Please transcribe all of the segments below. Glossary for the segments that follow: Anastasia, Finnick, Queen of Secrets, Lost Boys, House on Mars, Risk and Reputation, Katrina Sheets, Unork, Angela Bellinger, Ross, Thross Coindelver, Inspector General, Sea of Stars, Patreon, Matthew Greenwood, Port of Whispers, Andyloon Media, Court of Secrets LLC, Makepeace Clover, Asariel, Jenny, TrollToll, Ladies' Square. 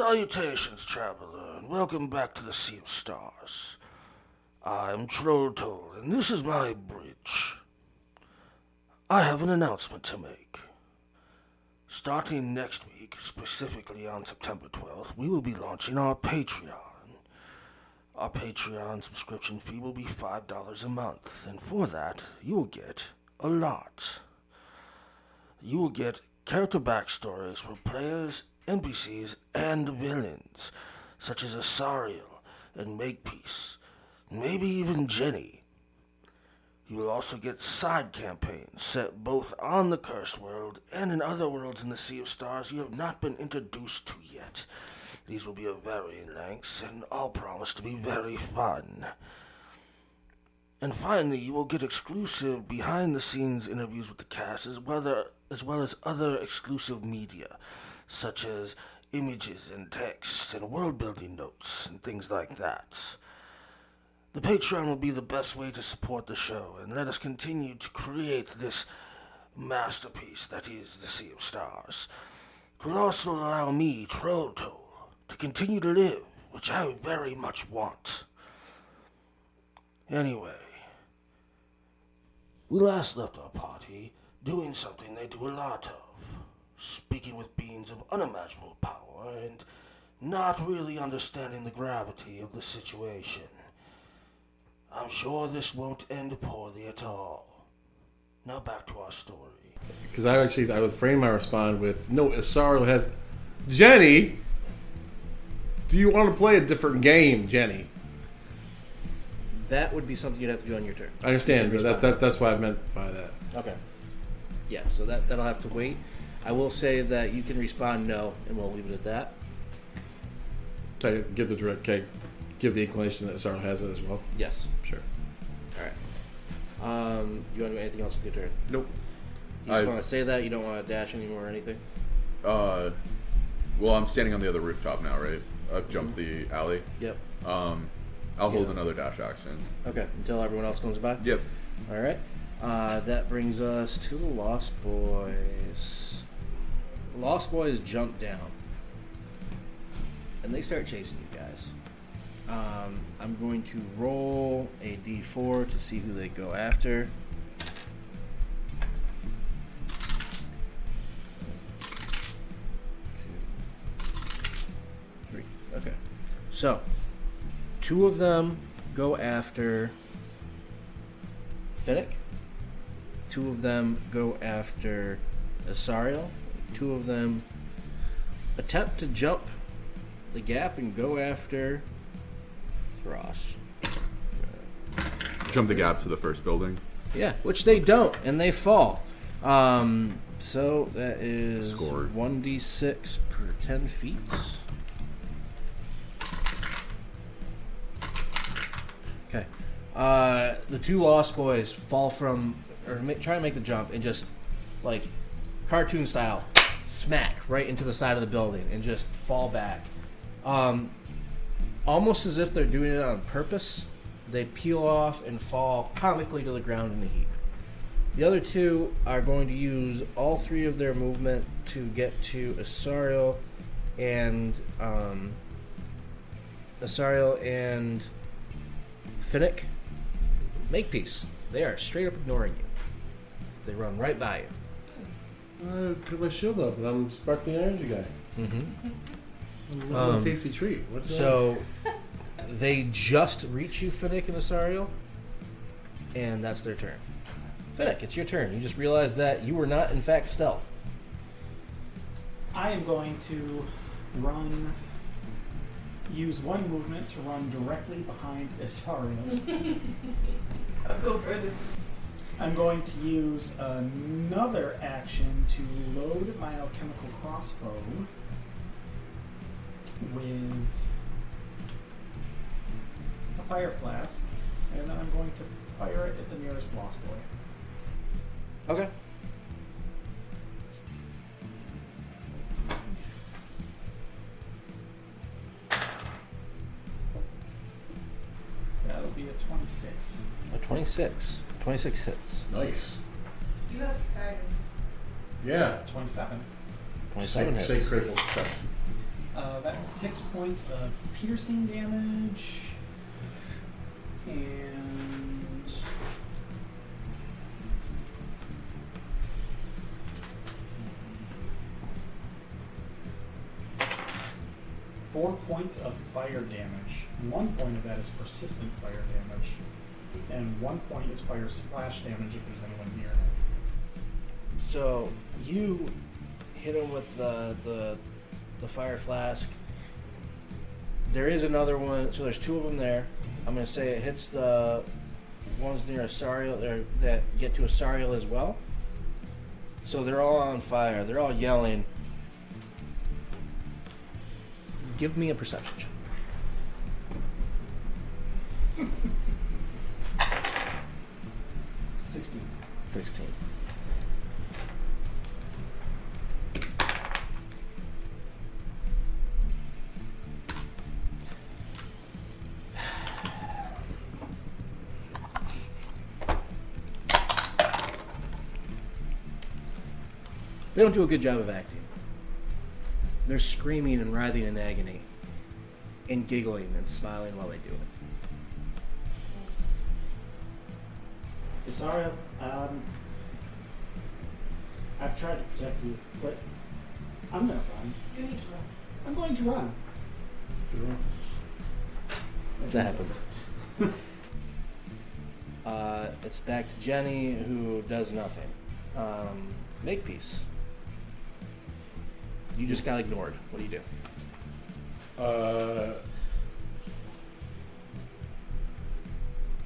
Salutations, traveler, and welcome back to the Sea of Stars. I'm TrollToll, and this is my bridge. I have an announcement to make. Starting next week, specifically on September 12th, we will be launching our Patreon. Our Patreon subscription fee will be $5 a month, and for that, you will get a lot. You will get character backstories for players, NPCs, and villains, such as Asariel and Makepeace, maybe even Jenny. You will also get side campaigns set both on the Cursed World and in other worlds in the Sea of Stars you have not been introduced to yet. These will be of varying lengths and all promise to be very fun. And finally, you will get exclusive behind-the-scenes interviews with the cast as well as other exclusive media, such as images and texts and world-building notes and things like that. The Patreon will be the best way to support the show and let us continue to create this masterpiece that is the Sea of Stars. It will also allow me, TrollToll, to continue to live, which I very much want. Anyway, we last left our party doing something they do a lot of. Speaking with beings of unimaginable power and not really understanding the gravity of the situation. I'm sure this won't end poorly at all. Now back to our story. Because I would frame my response with, no, Asariel has... Jenny! Do you want to play a different game, Jenny? That would be something you'd have to do on your turn. I understand, but that's what I meant by that. Okay. Yeah, so that'll have to wait. I will say that you can respond no, and we'll leave it at that. So give the direct cake. Give the inclination that Asariel has it as well. Yes. Sure. All right. You want to do anything else with your turn? Nope. You just want to say that? You don't want to dash anymore or anything? Well, I'm standing on the other rooftop now, right? I've jumped the alley. Yep. I'll hold another dash action. Okay. Until everyone else comes by? Yep. All right. That brings us to the Lost Boys. Lost Boys jump down, and they start chasing you guys. I'm going to roll a d4 to see who they go after. Three. Okay. So, two of them go after Finnick. Two of them go after Asariel. Two of them attempt to jump the gap and go after Ross. Jump the gap to the first building. Yeah, which they don't, and they fall. So that is score. 1d6 per 10 feet. Okay. The two Lost Boys fall from... try to make the jump and just, like, cartoon style, smack right into the side of the building and just fall back. Almost as if they're doing it on purpose, they peel off and fall comically to the ground in a heap. The other two are going to use all three of their movement to get to Asariel and Finnick. Makepeace. They are straight up ignoring you. They run right by you. I put my shield up, and I'm sparkling energy guy. Mm-hmm. A tasty treat. So they just reach you, Finnick and Asariel, and that's their turn. Finnick, it's your turn. You just realized that you were not, in fact, stealthed. I am going to use one movement to run directly behind Asariel. Go further. I'm going to use another action to load my alchemical crossbow with a fire flask, and then I'm going to fire it at the nearest Lost Boy. Okay. That'll be a 26. A 26. 26 hits. Nice. You have guidance. Yeah. 27 hits. Say critical success. That's 6 points of piercing damage. And four points of fire damage. 1 point of that is persistent fire damage. And 1 point is fire splash damage if there's anyone near him. So you hit him with the fire flask. There is another one, so there's two of them there. I'm going to say it hits the ones near Asariel there that get to Asariel as well. So they're all on fire. They're all yelling. Give me a perception check. Sixteen. They don't do a good job of acting. They're screaming and writhing in agony and giggling and smiling while they do it. Sorry, I've tried to protect you, but I'm going to run. You need to run. I'm going to run. That happens. It's back to Jenny, who does nothing. Makepeace. You just got ignored. What do you do?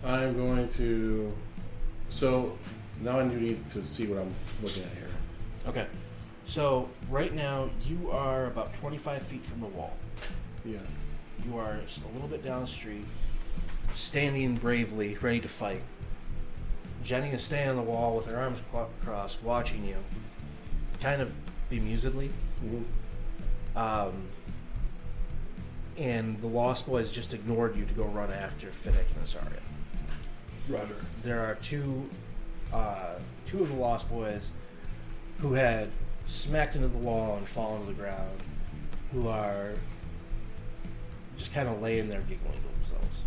I'm going to... So, now I need to see what I'm looking at here. Okay. So, right now, you are about 25 feet from the wall. Yeah. You are just a little bit down the street, standing bravely, ready to fight. Jenny is standing on the wall with her arms crossed, watching you, kind of bemusedly. Mm-hmm. And the Lost Boys just ignored you to go run after Finnick and Asaria. Roger. There are two of the Lost Boys who had smacked into the wall and fallen to the ground, who are just kind of laying there giggling to themselves.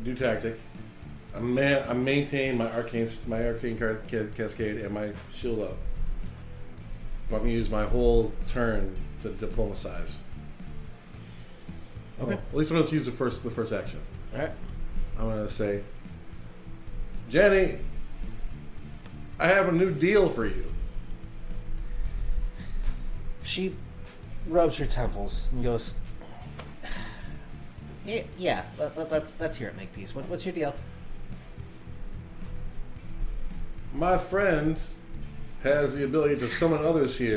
New tactic. I maintain my arcane cascade and my shield up. But I'm going to use my whole turn to diplomatize. Okay. Well, at least I'm going to use the first action. All right. I'm going to say, Jenny, I have a new deal for you. She rubs her temples and goes, yeah, let's hear it, Makepeace. What's your deal? My friend... has the ability to summon others here.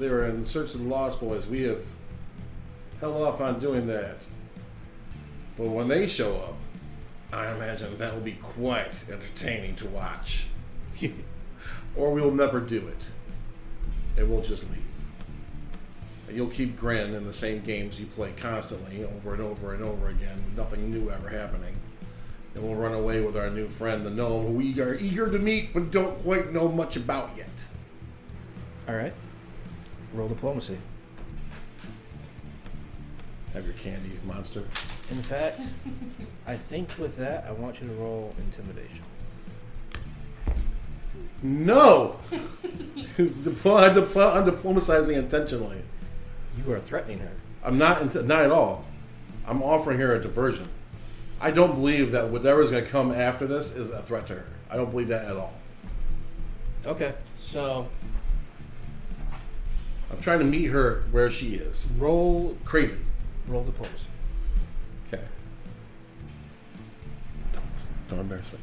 They were in search of the Lost Boys. We have held off on doing that. But when they show up, I imagine that will be quite entertaining to watch. Or we'll never do it. And we'll just leave. And you'll keep grinning in the same games you play constantly over and over and over again with nothing new ever happening. And we'll run away with our new friend, the gnome, who we are eager to meet but don't quite know much about yet. Alright. Roll diplomacy. Have your candy, monster. In fact, I think with that, I want you to roll intimidation. No! I'm diplomatizing intentionally. You are threatening her. I'm not at all. I'm offering her a diversion. I don't believe that whatever's going to come after this is a threat to her. I don't believe that at all. Okay, so... I'm trying to meet her where she is. Roll... Crazy. Roll the pose. Okay. Don't embarrass me.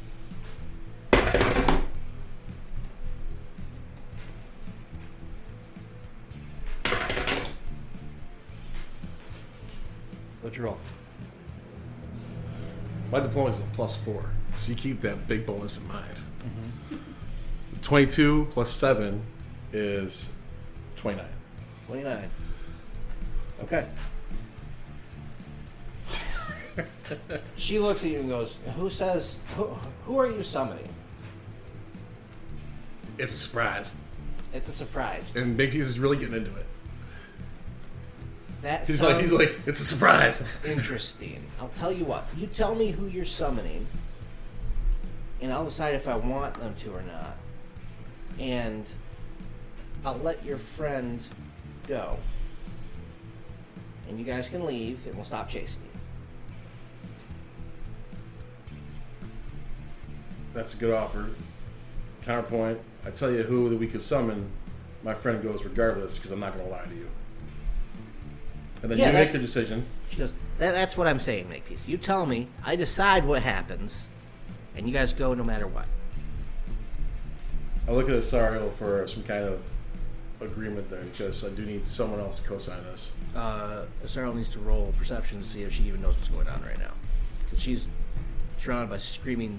What'd you roll? My diplomacy is a +4, so you keep that big bonus in mind. Mm-hmm. 22 plus 7 is 29. 29. Okay. She looks at you and goes, who are you summoning? It's a surprise. It's a surprise. And Big Piece is really getting into it. That sounds like, he's like, it's a surprise. Interesting. I'll tell you what. You tell me who you're summoning, and I'll decide if I want them to or not. And I'll let your friend go. And you guys can leave, and we'll stop chasing you. That's a good offer. Counterpoint, I tell you who that we could summon, my friend goes regardless, because I'm not going to lie to you. And then you make your decision. She goes, that's what I'm saying, Makepeace. You tell me, I decide what happens, and you guys go no matter what. I look at Asario for some kind of agreement there, because I do need someone else to co-sign this. Asario needs to roll perception to see if she even knows what's going on right now. Because she's surrounded by screaming,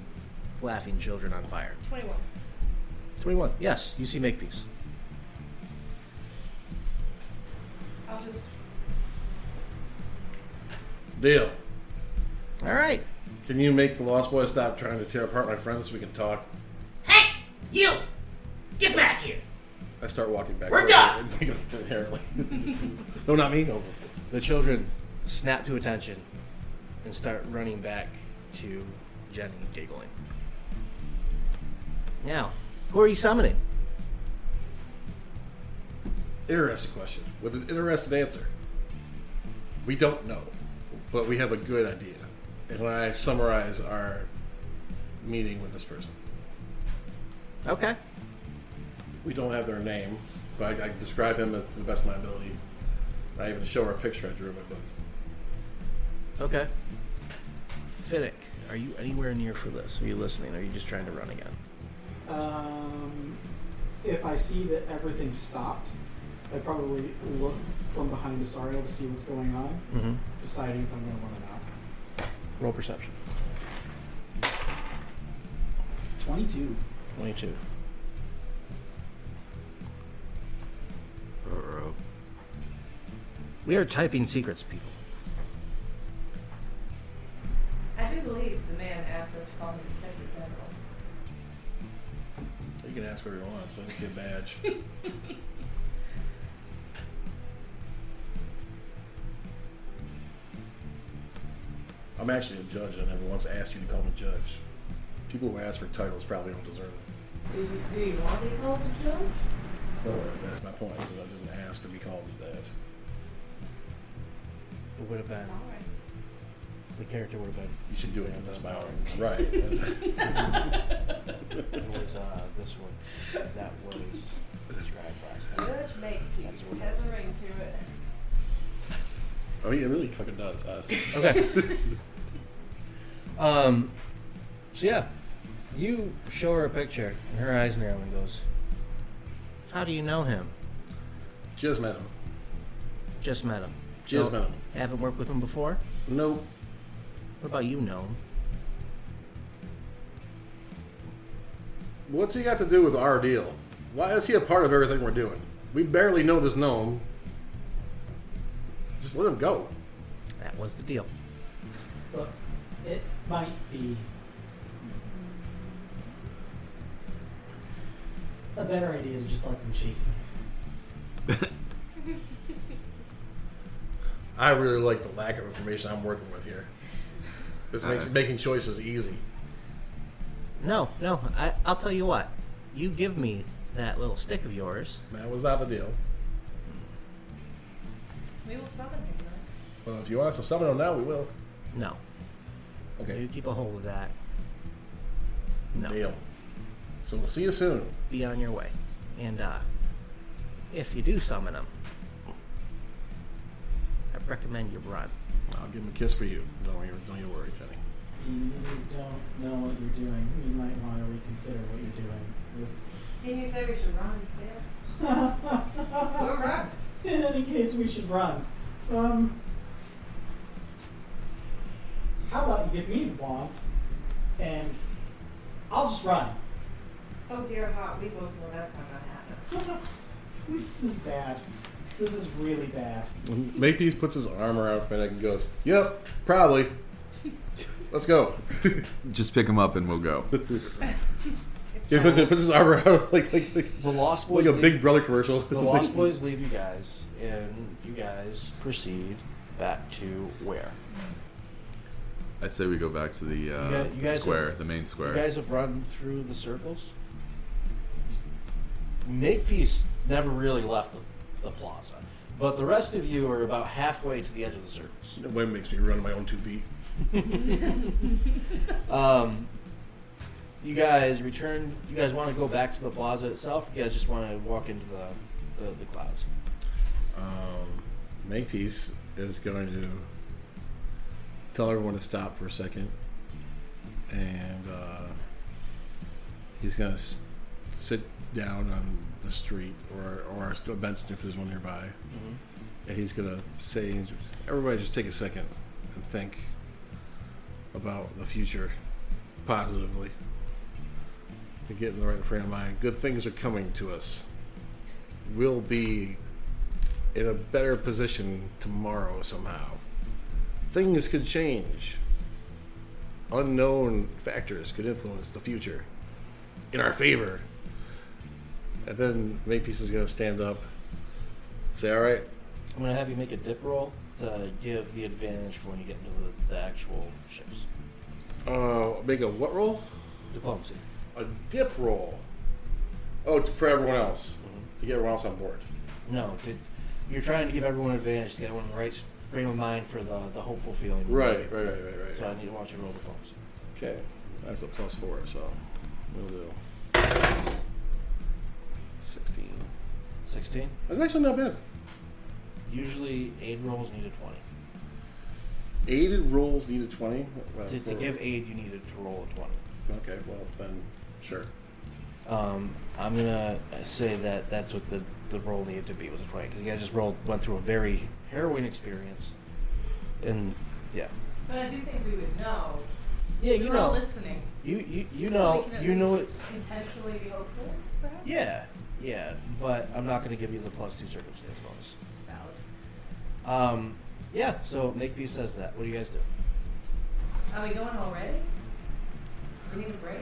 laughing children on fire. 21. 21, yes. You see Makepeace. I'll just... Deal. All right. Can you make the Lost Boys stop trying to tear apart my friends so we can talk? Hey! You! Get back here! I start walking back. We're done! No, not me. No. The children snap to attention and start running back to Jenny, giggling. Now, who are you summoning? Interesting question with an interesting answer. We don't know, but we have a good idea. And when I summarize our meeting with this person. Okay. We don't have their name, but I describe him as to the best of my ability. I even show her a picture I drew in my book. Okay. Finnick, are you anywhere near for this? Are you listening? Or are you just trying to run again? If I see that everything stopped, I probably look from behind Asario to see what's going on, deciding if I'm going to run or not. Roll perception. 22. We are typing secrets, people. I do believe the man asked us to call him Inspector General. You can ask whatever you want, so I can see a badge. I'm actually a judge, and I never once asked you to call me judge. People who ask for titles probably don't deserve it. Do you want to be called a judge? Well, that's my point, because I didn't ask to be called that. It would have been. Right. The character would have been. You should do it because that's my arm. Right. It was this one that was described last time. Judge Makepeace has a ring to it. Oh, yeah, it really fucking does. Honestly. Okay. So, yeah. You show her a picture, and her eyes narrow and goes, how do you know him? Just met him. Just met him. Haven't worked with him before? Nope. What about you, know him? What's he got to do with our deal? Why is he a part of everything we're doing? We barely know this gnome. Just let him go. That was the deal. Look, it might be a better idea to just let them chase me. I really like the lack of information I'm working with here. This makes making choices easy. No. I'll tell you what. You give me that little stick of yours. That was not the deal. We will summon him now. Well, if you want us to summon him now, we will. No. Okay. You keep a hold of that. No. Deal. So we'll see you soon. Be on your way. And if you do summon him, I recommend you run. I'll give him a kiss for you. Don't you worry, Jenny. You don't know what you're doing. You might want to reconsider what you're doing. Can you say we should run instead? We'll run. In any case, we should run. How about you give me the wand, and I'll just run. Oh dear, hot. We both know that's not gonna happen. This is bad. This is really bad. Makepeace puts his arm around Finnick and goes, "Yep, probably." Let's go. Just pick him up and we'll go. Yeah, puts his armor out like the Lost Boys like a Big Brother commercial. The Lost Boys leave you guys, and you guys proceed back to where? I say we go back to the square, the main square. You guys have run through the circles. Makepeace never really left the plaza, but the rest of you are about halfway to the edge of the circles. No way makes me run on my own 2 feet. You guys return. You guys want to go back to the plaza itself? You guys just want to walk into the clouds? Makepeace is going to tell everyone to stop for a second, and he's going to sit down on the street or a bench if there's one nearby, mm-hmm. and he's going to say, "Everybody, just take a second and think about the future positively." To get in the right frame of mind, good things are coming to us. We'll be in a better position tomorrow somehow. Things could change. Unknown factors could influence the future in our favor. And then Makepeace is going to stand up, say, "All right." I'm going to have you make a dip roll to give the advantage for when you get into the actual ships. Make a what roll? Diplomacy. A dip roll. Oh, it's for everyone else. Mm-hmm. To get everyone else on board. No, you're trying to give everyone an advantage to get everyone in the right frame of mind for the hopeful feeling. Right. So I need to watch you roll the diplomacy. Okay. That's a +4, so we'll do 16. 16? That's actually not bad. Usually aid rolls need a 20. Aided rolls need a 20? To give aid, you needed to roll a 20. Okay, well, then, sure. I'm going to say that's what the roll needed to be, was a 20. Because you guys just went through a very harrowing experience. And, yeah. But I do think we would know. Yeah, you know. Listening. You know. So we can at least intentionally be hopeful, perhaps? Yeah. But I'm not going to give you the +2 circumstance bonus. Valid. Yeah, so Makepeace says that. What do you guys do? Are we going already? We need a break?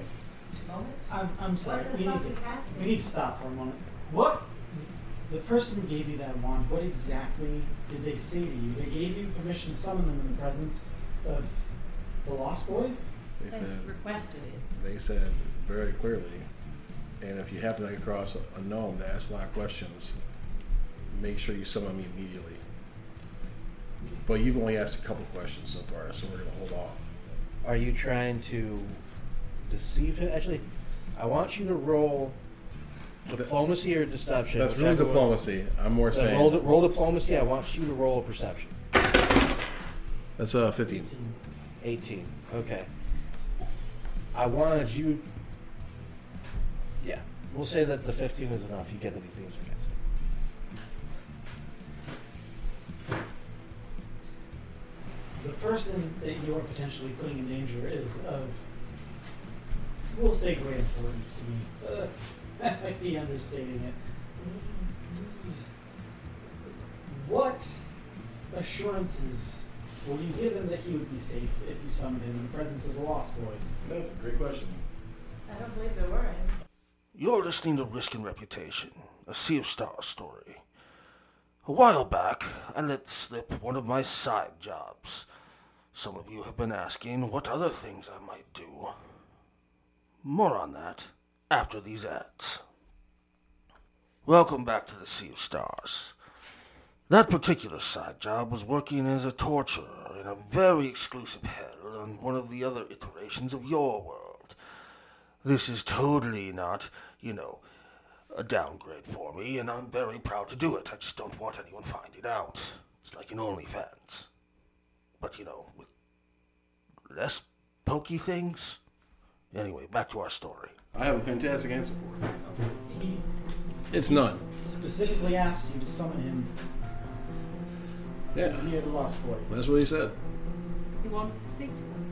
A moment? I'm sorry. We need to stop for a moment. What? The person who gave you that wand, what exactly did they say to you? They gave you permission to summon them in the presence of the Lost Boys? They requested it. They said very clearly, and if you happen to get across a gnome that asks a lot of questions, make sure you summon me immediately. But you've only asked a couple questions so far, so we're going to hold off. Are you trying to deceive him? Actually, I want you to roll diplomacy or deception. That's really diplomacy. I'm more saying... Roll diplomacy. I want you to roll a perception. That's 15. 18. Okay. I wanted you... Yeah. We'll say that the 15 is enough. You get that these beings are against him. The person that you are potentially putting in danger is of, we'll say, great importance to me. That might be understating it. What assurances will you give him that he would be safe if you summoned him in the presence of the Lost Boys? That's a great question. I don't believe there were any. You're listening to Risk and Reputation, a Sea of Stars story. A while back, I let slip one of my side jobs. Some of you have been asking what other things I might do. More on that after these ads. Welcome back to the Sea of Stars. That particular side job was working as a torturer in a very exclusive hell on one of the other iterations of your world. This is totally not, a downgrade for me, and I'm very proud to do it. I just don't want anyone finding out. It's like an OnlyFans. But, with less pokey things. Anyway, back to our story. I have a fantastic answer for it. It's none. Specifically asked you to summon him. Yeah. Near the Lost Boys. That's what he said. He wanted to speak to them.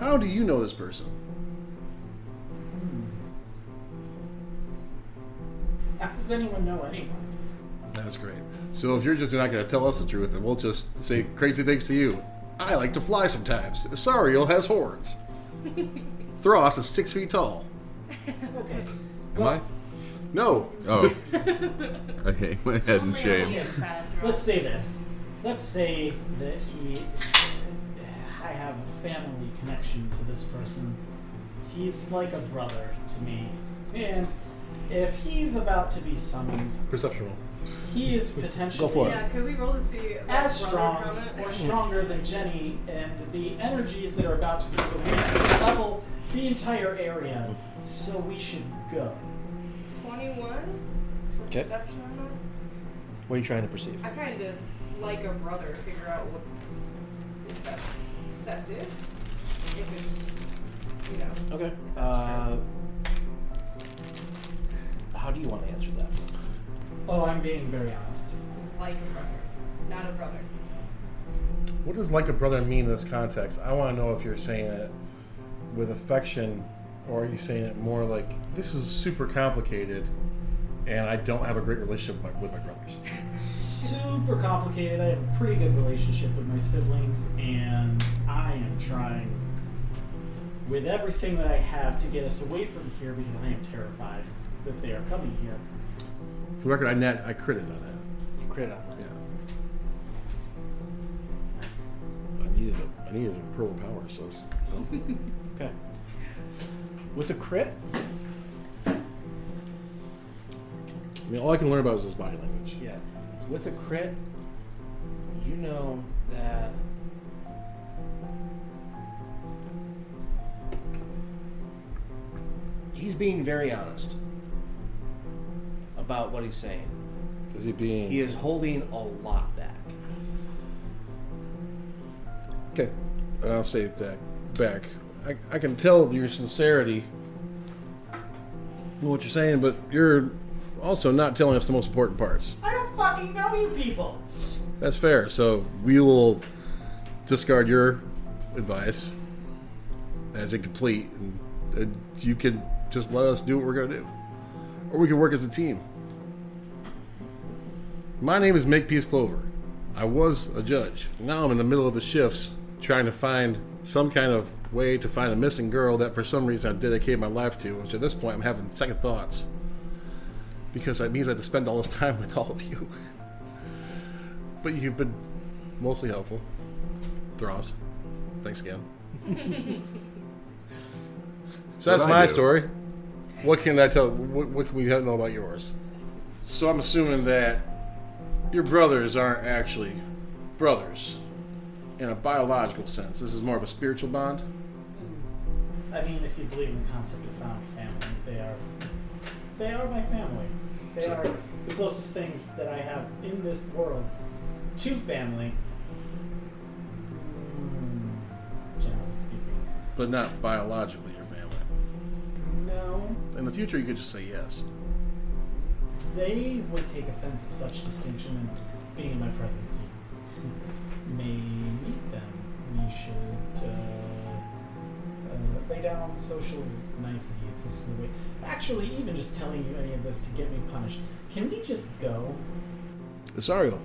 How do you know this person? How does anyone know anyone? That's great. So if you're just not going to tell us the truth, then we'll just say crazy things to you. I like to fly sometimes. Asariel has horns. Thross is 6 feet tall. Okay. Am I? No. Oh. Okay, went ahead and shame. Let's say this. Let's say that I have a family connection to this person. He's like a brother to me. And if he's about to be summoned... Perceptual. He is potentially... Go for it. Yeah, could we roll to see... As strong or stronger than Jenny, and the energies that are about to be released level the entire area, so we should go. 21 for perception or not? What are you trying to perceive? I'm trying to, like a brother, figure out what that's deceptive. If it's, you know... Okay. How do you want to answer that? Oh, I'm being very honest. It's like a brother, not a brother. What does like a brother mean in this context? I want to know if you're saying it with affection, or are you saying it more like, this is super complicated, and I don't have a great relationship with my brothers. Super complicated. I have a pretty good relationship with my siblings, and I am trying with everything that I have to get us away from here, because I am terrified that they are coming here. For the record, I critted on that. You critted on that? Yeah. Nice. I needed a pearl of power, so it's... Okay. With a crit? I mean, all I can learn about is his body language. Yeah. With a crit, you know that... He's being very honest about what he's saying. Is he being... He is holding a lot back. Okay. I'll save that back. I can tell your sincerity in what you're saying, but you're also not telling us the most important parts. I don't fucking know you people. That's fair. So we will discard your advice as incomplete, and you can just let us do what we're going to do. Or we can work as a team. My name is Makepeace Clover. I was a judge. Now I'm in the middle of the shifts trying to find some kind of way to find a missing girl that for some reason I dedicated my life to, which at this point I'm having second thoughts. Because that means I have to spend all this time with all of you. But you've been mostly helpful. Thross. Thanks again. So that's my story. What can I tell? What can we know about yours? So I'm assuming that your brothers aren't actually brothers in a biological sense. This is more of a spiritual bond? I mean, if you believe in the concept of found family, they are my family. They are the closest things that I have in this world to family, generally speaking. But not biologically your family? No. In the future, you could just say yes. They would take offense at such distinction and being in my presence. May meet them. We should lay down social niceties. This is the way. Actually, even just telling you any of this could get me punished. Can we just go? Asario,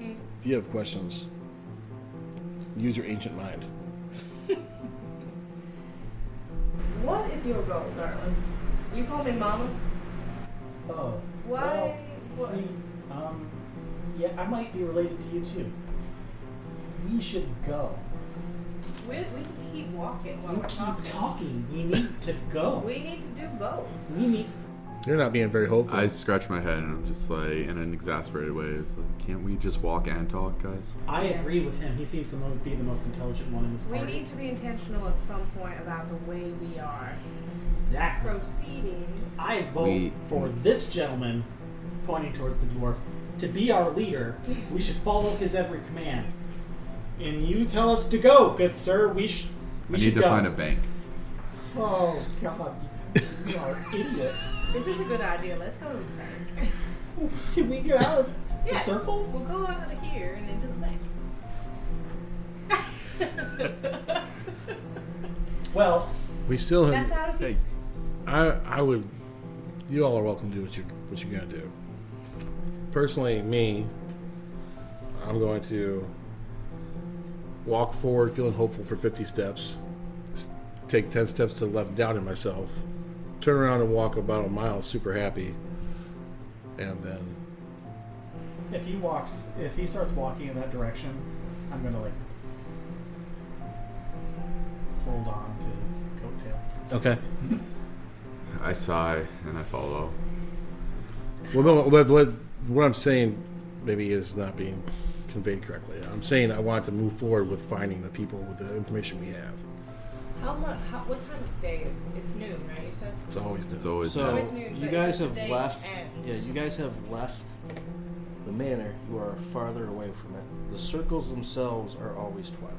do you have questions? Use your ancient mind. What is your goal, darling? You call me Mama? Oh. Why? Well, see, yeah, I might be related to you too. We should go. We can keep walking while we're talking. We need to go. We need to do both. You're not being very hopeful. I scratch my head and I'm just like, in an exasperated way, it's like, can't we just walk and talk, guys? I agree with him. He seems to be the most intelligent one in this party. We need to be intentional at some point about the way we are proceeding. I vote for this gentleman, pointing towards the dwarf, to be our leader. We should follow his every command. And you tell us to go, good sir. We should go. I need to find a bank. Oh, God. You are idiots. This is a good idea. Let's go to the bank. Can we get out of the circles? We'll go out of here and into the bank. Well, we still have... That's out of here. Hey, I would... You all are welcome to do what you're going to do. personally, me, I'm going to walk forward feeling hopeful for 50 steps, take 10 steps to the left doubting myself, turn around and walk about a mile super happy, and then... If he starts walking in that direction, I'm going to hold on to his coattails. Okay. I sigh and I follow. Well, no, what I'm saying maybe is not being conveyed correctly. I'm saying I want to move forward with finding the people with the information we have. What time of day is it? It's noon, right? You said it's always noon. So you guys have left. Yeah, you guys have left the manor. You are farther away from it. The circles themselves are always twilight.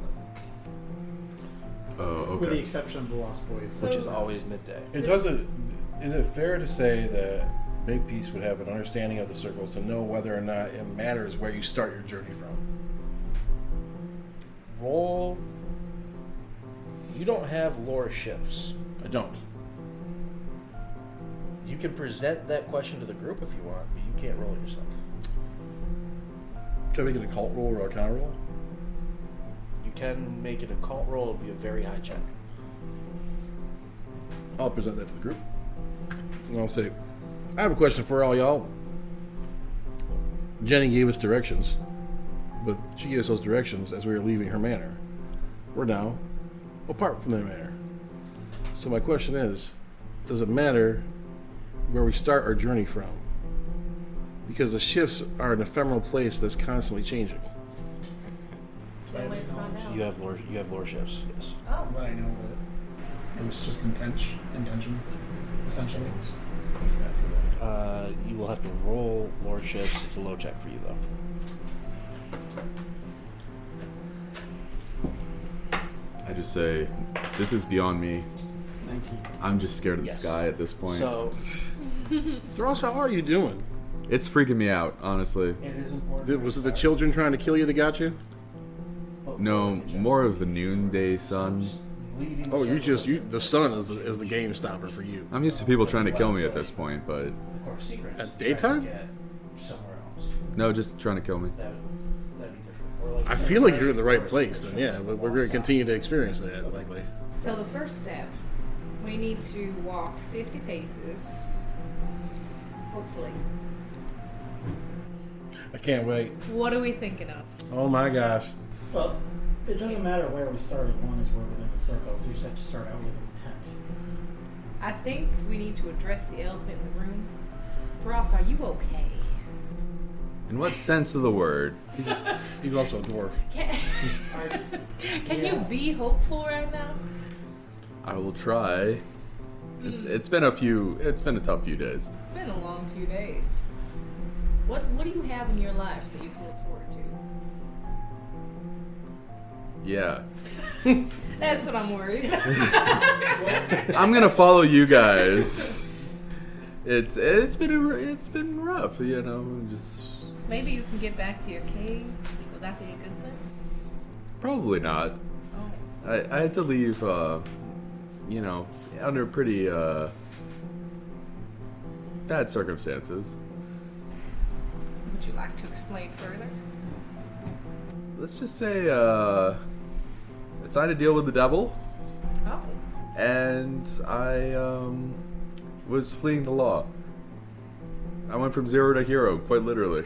Oh, okay. With the exception of the Lost Boys, which is always midday. Is it fair to say that Makepeace would have an understanding of the circles to know whether or not it matters where you start your journey from? Roll. You don't have lore ships. I don't. You can present that question to the group if you want, but you can't roll it yourself. Can I make an occult roll or arcana roll? You can make an occult roll. It'll be a very high check. I'll present that to the group. And I'll say, I have a question for all y'all. Jenny gave us directions, but she gave us those directions as we were leaving her manor. We're now apart from the manor. So my question is, does it matter where we start our journey from? Because the shifts are an ephemeral place that's constantly changing. You have lore shifts, yes. Oh. But I know that it was just intention, essentially. You will have to roll lore shifts. It's a low check for you, though. I just say, this is beyond me. 19. I'm just scared of the sky at this point. So, Thross, how are you doing? It's freaking me out, honestly. It is important. Was it the children trying to kill you that got you? No, more of the noonday sun. Oh, the sun is the game stopper for you. I'm used to people trying to kill me at this point, but at daytime? No, just trying to kill me. I feel like you're in the right place, then, yeah, but we're going to continue to experience that, likely. So the first step, we need to walk 50 paces, hopefully. I can't wait. What are we thinking of? Oh my gosh. Well, it doesn't matter where we start as long as we're within the circles. You just have to start out with intent. I think we need to address the elephant in the room. Ross, are you okay? In what sense of the word? He's also a dwarf. Can you be hopeful right now? I will try. It's been a tough few days. It's been a long few days. What do you have in your life that you can look forward to? Yeah. That's what I'm worried. I'm gonna follow you guys. It's been rough, you know. Maybe you can get back to your caves. Would that be a good thing? Probably not. Oh. I had to leave, under pretty bad circumstances. Would you like to explain further? Let's just say I signed a deal with the devil. Oh. And I was fleeing the law. I went from zero to hero, quite literally.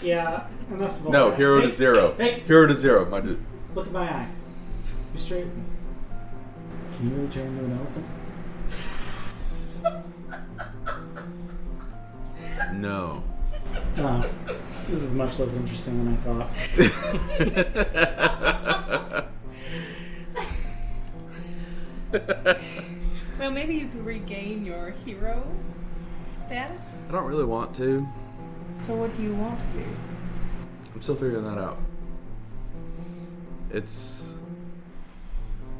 Yeah, enough of all that. No, hero to zero. Hey. Hero to zero, my dude. Look at my eyes. Be straight. Can you return to an elephant? No. Oh, this is much less interesting than I thought. Well, maybe you can regain your hero status? I don't really want to. So what do you want to do? I'm still figuring that out.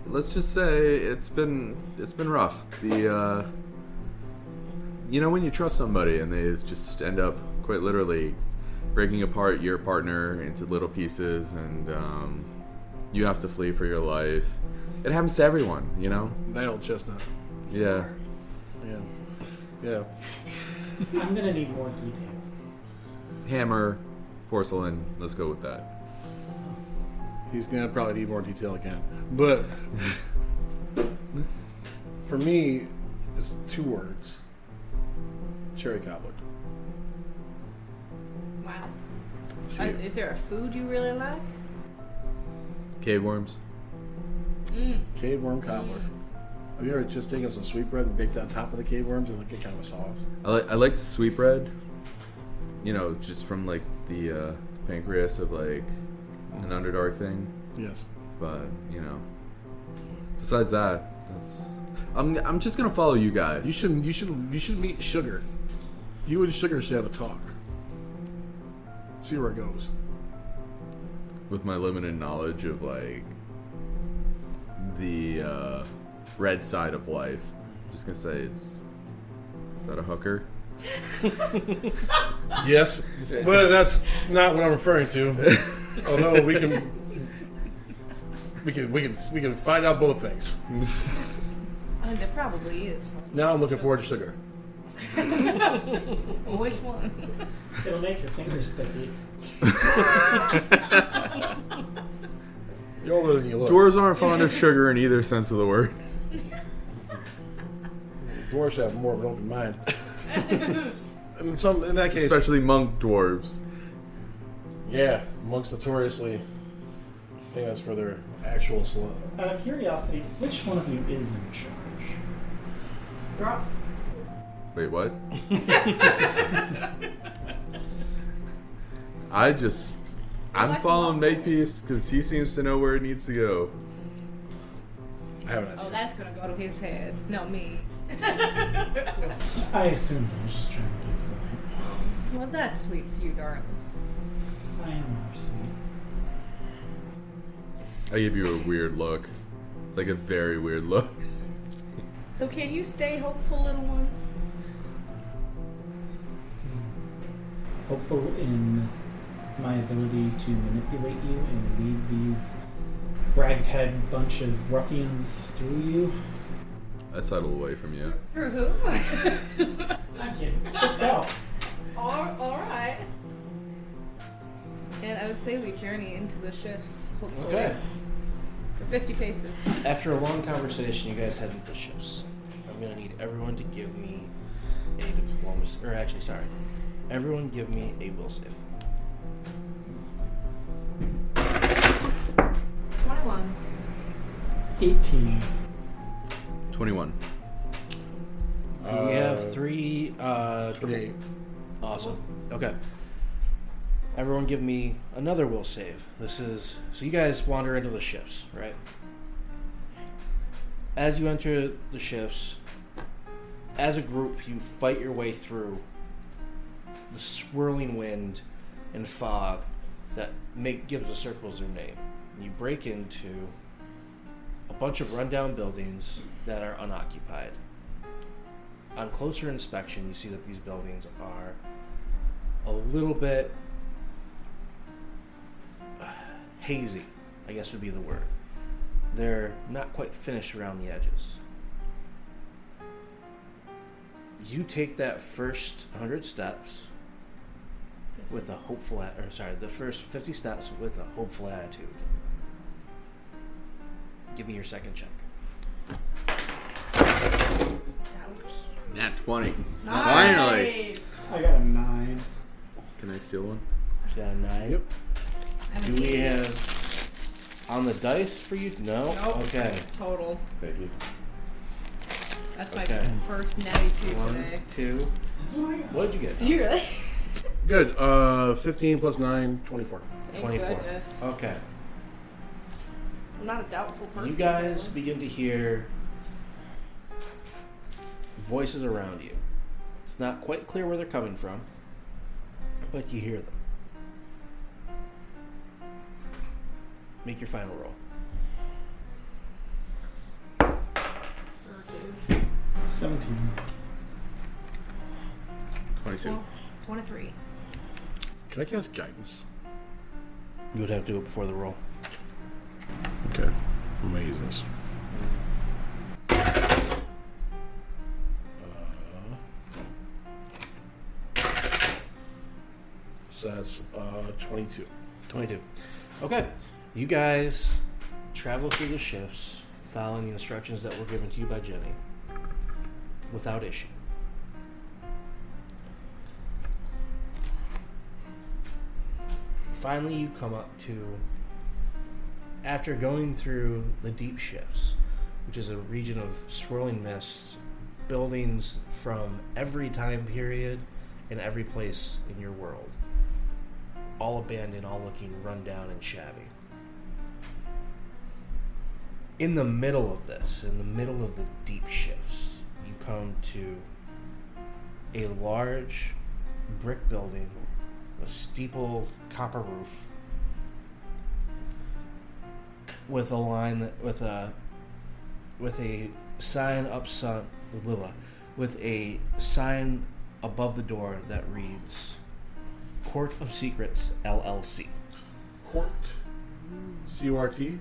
Let's just say it's been rough. The when you trust somebody and they just end up quite literally breaking apart your partner into little pieces, and you have to flee for your life. It happens to everyone, you know? That old chestnut. Yeah. Yeah. I'm going to need more detail. hammer, porcelain. Let's go with that. He's going to probably need more detail again. But for me, it's two words. Cherry cobbler. Wow. Is there a food you really like? Cave worms. Cave worm cobbler. Have you ever just taken some sweetbread and baked on top of the cave worms and like get kind of a sauce? I like sweetbread. You know, just from like the pancreas of like an Underdark thing. Yes. But you know, besides that, that's. I'm just gonna follow you guys. You should meet Sugar. You and Sugar should have a talk. See where it goes. With my limited knowledge of like the red side of life, I'm just gonna say is that a hooker? Yes, but that's not what I'm referring to. Although we can find out both things. There probably is. Now I'm looking forward to Sugar. Which one? It'll make your fingers sticky. You're older than you look. Dwarves aren't fond of sugar in either sense of the word. Dwarves have more of an open mind. In that case, especially monk dwarves. Yeah, monks notoriously. I think that's for their actual slum. Out of curiosity, which one of you is in charge? Drops. Wait, what? I'm following Makepeace because he seems to know where it needs to go. I have an idea. Oh, that's gonna go to his head, not me. I assume I was just trying to get the point. Well, that's sweet of you, darling. I am more sweet. I give you a weird look, like a very weird look. So, can you stay hopeful, little one? Hopeful in my ability to manipulate you and lead these ragtag bunch of ruffians through you. I sidle away from you. Through who? I'm kidding. It's out. All right. And I would say we journey into the shifts, hopefully. Okay. For 50 paces. After a long conversation, you guys head into the shifts. I'm going to need everyone to give me a diplomacy. Or actually, sorry. Everyone give me a will save. 21. 18. 21. We have 3... 28. Awesome. Okay. Everyone give me another will save. This is... So you guys wander into the shifts, right? As you enter the shifts, as a group, you fight your way through the swirling wind and fog that gives the circles their name. And you break into a bunch of rundown buildings that are unoccupied. On closer inspection, you see that these buildings are a little bit hazy, I guess would be the word. They're not quite finished around the edges. You take that first 100 steps with a hopeful, the first 50 steps with a hopeful attitude. Give me your second check. Nat 20. Nice. Finally. I got a 9. Can I steal one? You got a 9. Yep. Do we have on the dice for you? No? Nope. Okay. Total. Thank you. That's my first natty 2 today. 1, 2. What did you get? Did you really? Good. 15 plus 9, 24. Thank 24. Goodness. Okay. I'm not a doubtful person. You guys begin to hear voices around you. It's not quite clear where they're coming from, but you hear them. Make your final roll. 17. 22. 23. Can I cast guidance? You would have to do it before the roll. Okay. I'm going to use this. So that's 22. 22. Okay. You guys travel through the shifts following the instructions that were given to you by Jenny without issue. Finally, you come up to, after going through the deep shifts, which is a region of swirling mists, buildings from every time period and every place in your world, all abandoned, all looking run down and shabby. In the middle of this, in the middle of the deep shifts, you come to a large brick building with a steeple copper roof with a line that, with a sign up sun, with a sign above the door that reads Court of Secrets LLC. Court. C-U-R-T?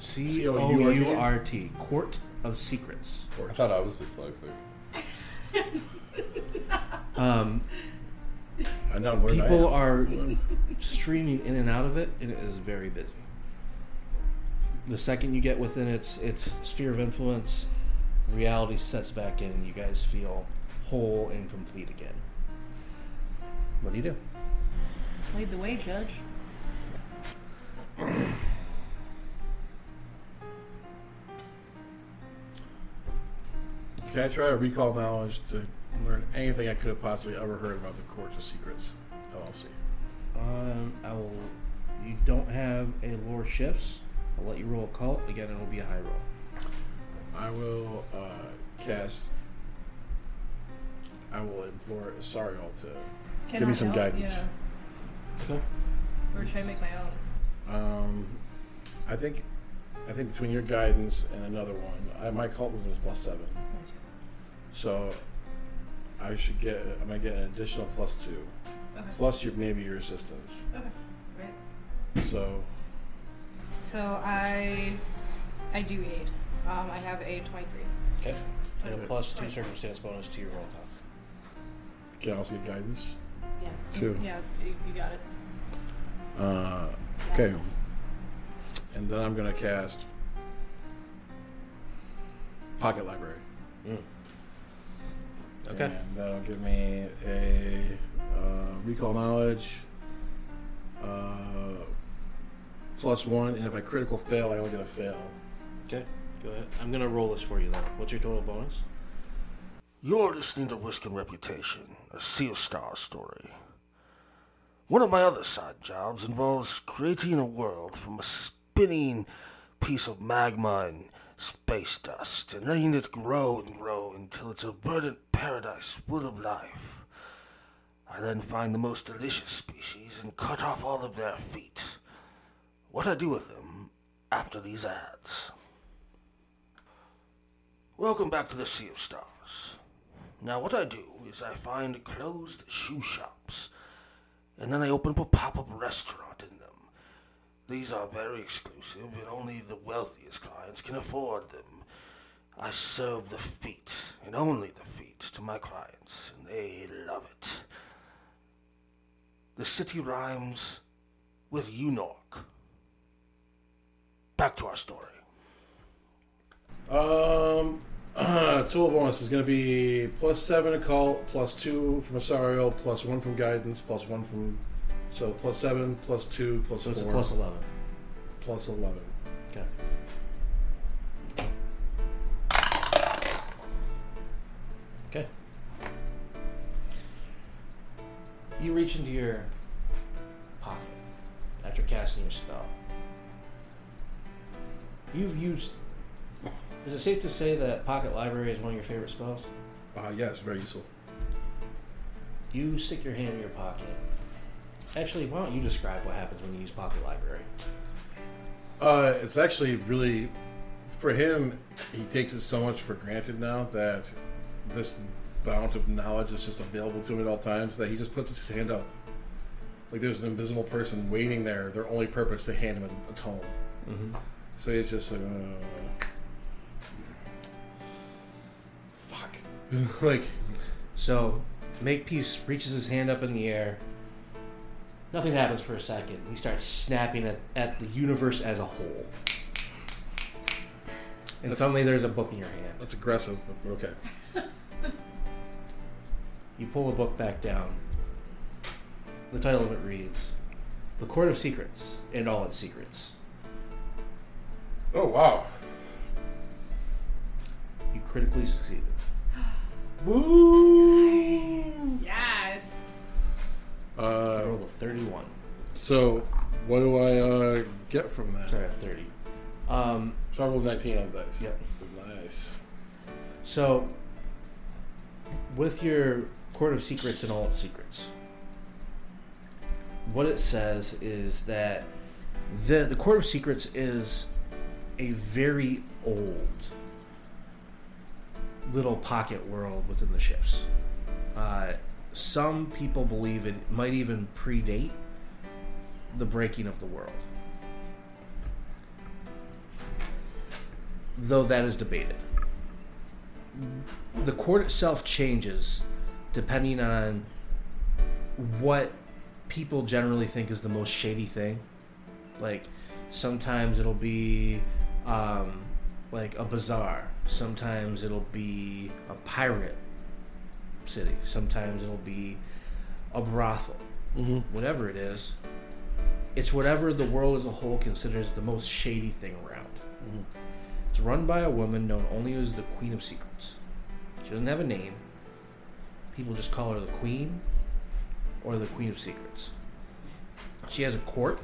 C-O-U-R-T. Court of Secrets. I thought I was dyslexic. I know where people are streaming in and out of it, and it is very busy. The second you get within its sphere of influence, reality sets back in, and you guys feel whole and complete again. What do you do? Lead the way, Judge. Can I try to recall knowledge to learn anything I could have possibly ever heard about the Court of Secrets LLC? I will. You don't have a lore shifts. I'll let you roll occult again. It'll be a high roll. I will cast. I will implore Asariel to give me some guidance. Yeah. Okay. Or should I make my own? I think between your guidance and another one, my occultism is +7, so I should get. I might get an additional +2, okay. Plus maybe your assistance. Okay, great. So I do aid. I have a 23. Okay, and a +2 circumstance bonus to your roll top. Can I also get guidance? Yeah. 2. Yeah, you got it. Okay, and then I'm going to cast Pocket Library. Mm. Okay. And that'll give me a recall knowledge +1, and if I critical fail, I only get a fail. Okay, go ahead. I'm going to roll this for you then. What's your total bonus? You're listening to Risk and Reputation, a Sea of Stars story. One of my other side jobs involves creating a world from a spinning piece of magma and space dust and letting it grow and grow until it's a verdant paradise full of life. I then find the most delicious species and cut off all of their feet. What I do with them after these ads. Welcome back to the Sea of Stars. Now what I do is I find closed shoe shops, and then I open up a pop-up restaurant in them. These are very exclusive, and only the wealthiest clients can afford them. I serve the feet, and only the feet, to my clients, and they love it. The city rhymes with Unork. Back to our story. Total bonus is going to be +7 occult, +2 from Asariel, +1 from guidance, +1 from... So +7, +2, +4. So it's a +11. +11. Okay. Okay. You reach into your pocket after casting your spell. You've used... Is it safe to say that Pocket Library is one of your favorite spells? Yes, very useful. You stick your hand in your pocket. Actually, why don't you describe what happens when you use Pocket Library? It's actually really... For him, he takes it so much for granted now that this bound of knowledge is just available to him at all times that he just puts his hand up. Like there's an invisible person waiting there, their only purpose to hand him a tome. Mm-hmm. So he's just like... So Makepeace reaches his hand up in the air. Nothing happens for a second. He starts snapping at the universe as a whole. And suddenly there's a book in your hand. That's aggressive, but okay. You pull a book back down. The title of it reads, The Court of Secrets and All Its Secrets. Oh, wow. You critically succeeded. Woo! Nice. Yes! Roll a 31. So, what do I get from that? Sorry, a 30. So I rolled 19 on dice. Yep. Nice. So, with your Court of Secrets and All Its Secrets, what it says is that the Court of Secrets is a very old little pocket world within the ships. Some people believe it might even predate the breaking of the world, though that is debated. The court itself changes depending on what people generally think is the most shady thing. Like, sometimes it'll be like a bazaar. Sometimes it'll be a pirate city. Sometimes it'll be a brothel. Mm-hmm. Whatever it is, it's whatever the world as a whole considers the most shady thing around. Mm-hmm. It's run by a woman known only as the Queen of Secrets. She doesn't have a name. People just call her the Queen or the Queen of Secrets. She has a court.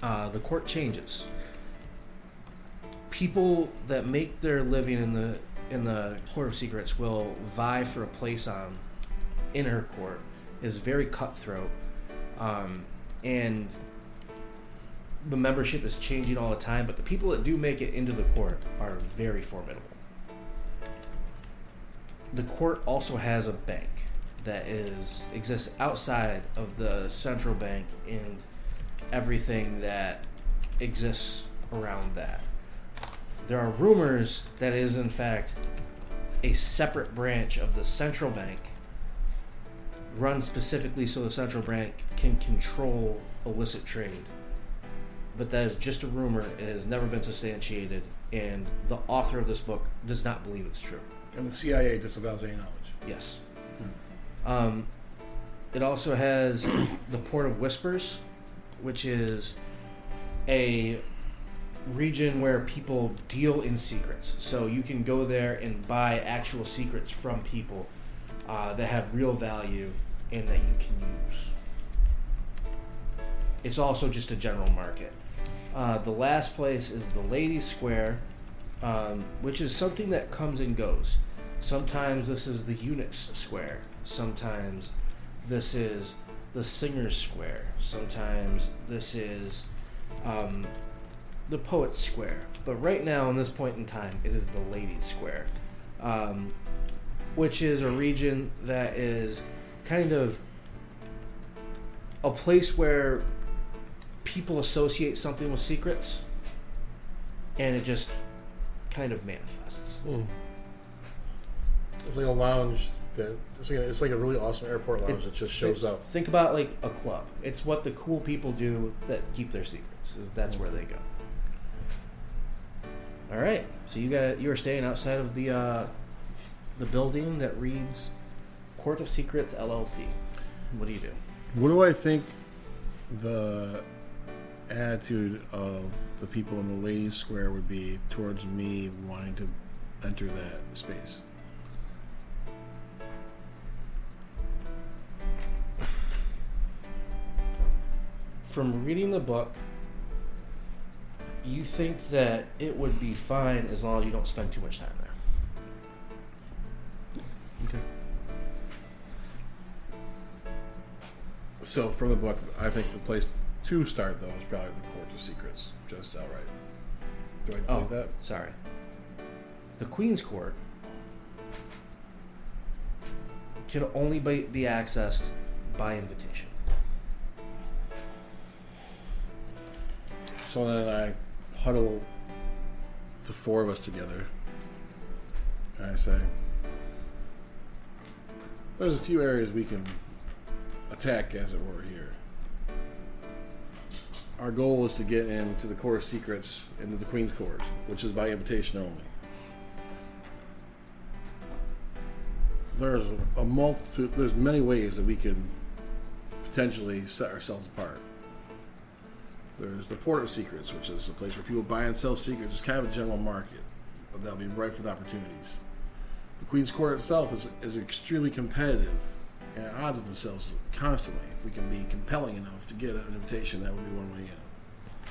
The court changes. People that make their living in the Court of Secrets will vie for a place in her court. It's very cutthroat, and the membership is changing all the time. But the people that do make it into the court are very formidable. The court also has a bank that exists outside of the central bank and everything that exists around that. There are rumors that it is, in fact, a separate branch of the central bank, run specifically so the central bank can control illicit trade. But that is just a rumor. It has never been substantiated, and the author of this book does not believe it's true. And the CIA disavows any knowledge. Yes. Hmm. It also has the Port of Whispers, which is a region where people deal in secrets. So you can go there and buy actual secrets from people that have real value and that you can use. It's also just a general market. The last place is the Ladies' Square, which is something that comes and goes. Sometimes this is the Eunuch's Square. Sometimes this is the Singer's Square. Sometimes this is the Poet's Square. But right now, in this point in time, it is the Ladies' Square, which is a region that is kind of a place where people associate something with secrets, and it just kind of manifests. Mm. It's like a lounge. It's like a really awesome airport lounge that just shows up. Think about like a club. It's what the cool people do that keep their secrets. That's where they go. All right, so you were staying outside of the building that reads Court of Secrets LLC. What do you do? What do I think the attitude of the people in the Ladies' Square would be towards me wanting to enter that space? From reading the book, you think that it would be fine as long as you don't spend too much time there. Okay. So, from the book, I think the place to start, though, is probably the Court of Secrets, just outright. Do I believe that? Sorry. The Queen's Court can only be accessed by invitation. So then I huddle the four of us together, and I say, There's a few areas we can attack, as it were, here. Our goal is to get into the Court of Secrets, into the Queen's Court, which is by invitation only. There's a multitude, there's many ways that we can potentially set ourselves apart. There's the Port of Secrets, which is a place where people buy and sell secrets. It's kind of a general market, but that'll be ripe with opportunities. The Queen's Court itself is extremely competitive and at odds with themselves constantly. If we can be compelling enough to get an invitation, that would be one way in.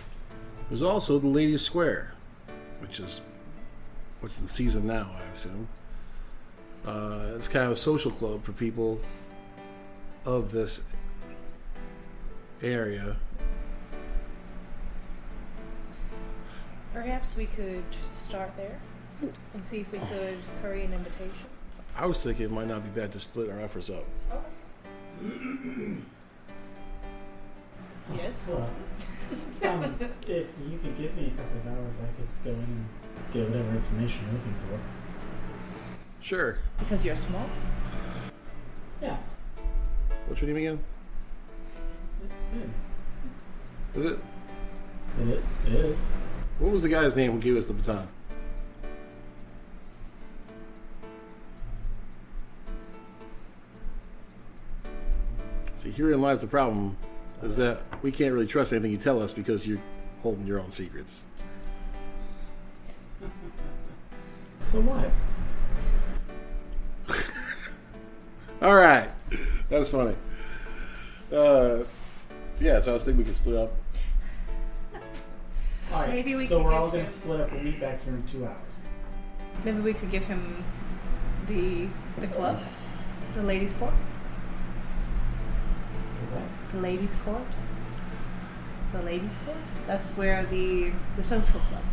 There's also the Ladies' Square, which is what's in season now, I assume. It's kind of a social club for people of this area. Perhaps we could start there and see if we could curry an invitation. I was thinking it might not be bad to split our efforts up. Okay. Yes? If you could give me a couple of hours, I could go in and get whatever information you're looking for. Sure. Because you're small? Yes. What's your name again? Yeah. Is it? It is. What was the guy's name who gave us the baton? See, herein lies the problem, is that we can't really trust anything you tell us because you're holding your own secrets. So what? All right. That's funny. So I was thinking we could split up. All right, maybe we so we're all going to split up and meet back here in 2 hours. Maybe we could give him the club, the ladies' court. The what? The ladies' court. The ladies' court? That's where the social club.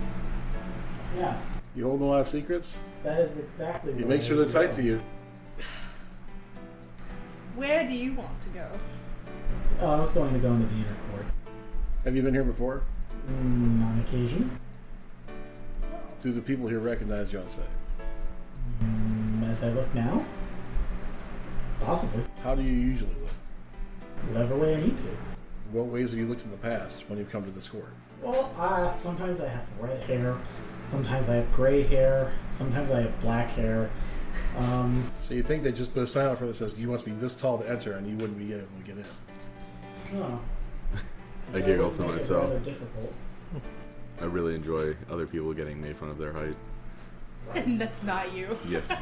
Yes. You hold a lot of secrets? That is exactly what you make sure they're tight to you. Where do you want to go? I was going to go into the inner court. Have you been here before? On occasion. Do the people here recognize you on site? As I look now? Possibly. How do you usually look? Whatever way I need to. What ways have you looked in the past when you've come to this court? Well, sometimes I have red hair. Sometimes I have gray hair. Sometimes I have black hair. So you think they just put a sign out for that says you must be this tall to enter and you wouldn't be able to get in. No. I giggle to myself. I really enjoy other people getting made fun of their height. And that's not you. Yes. It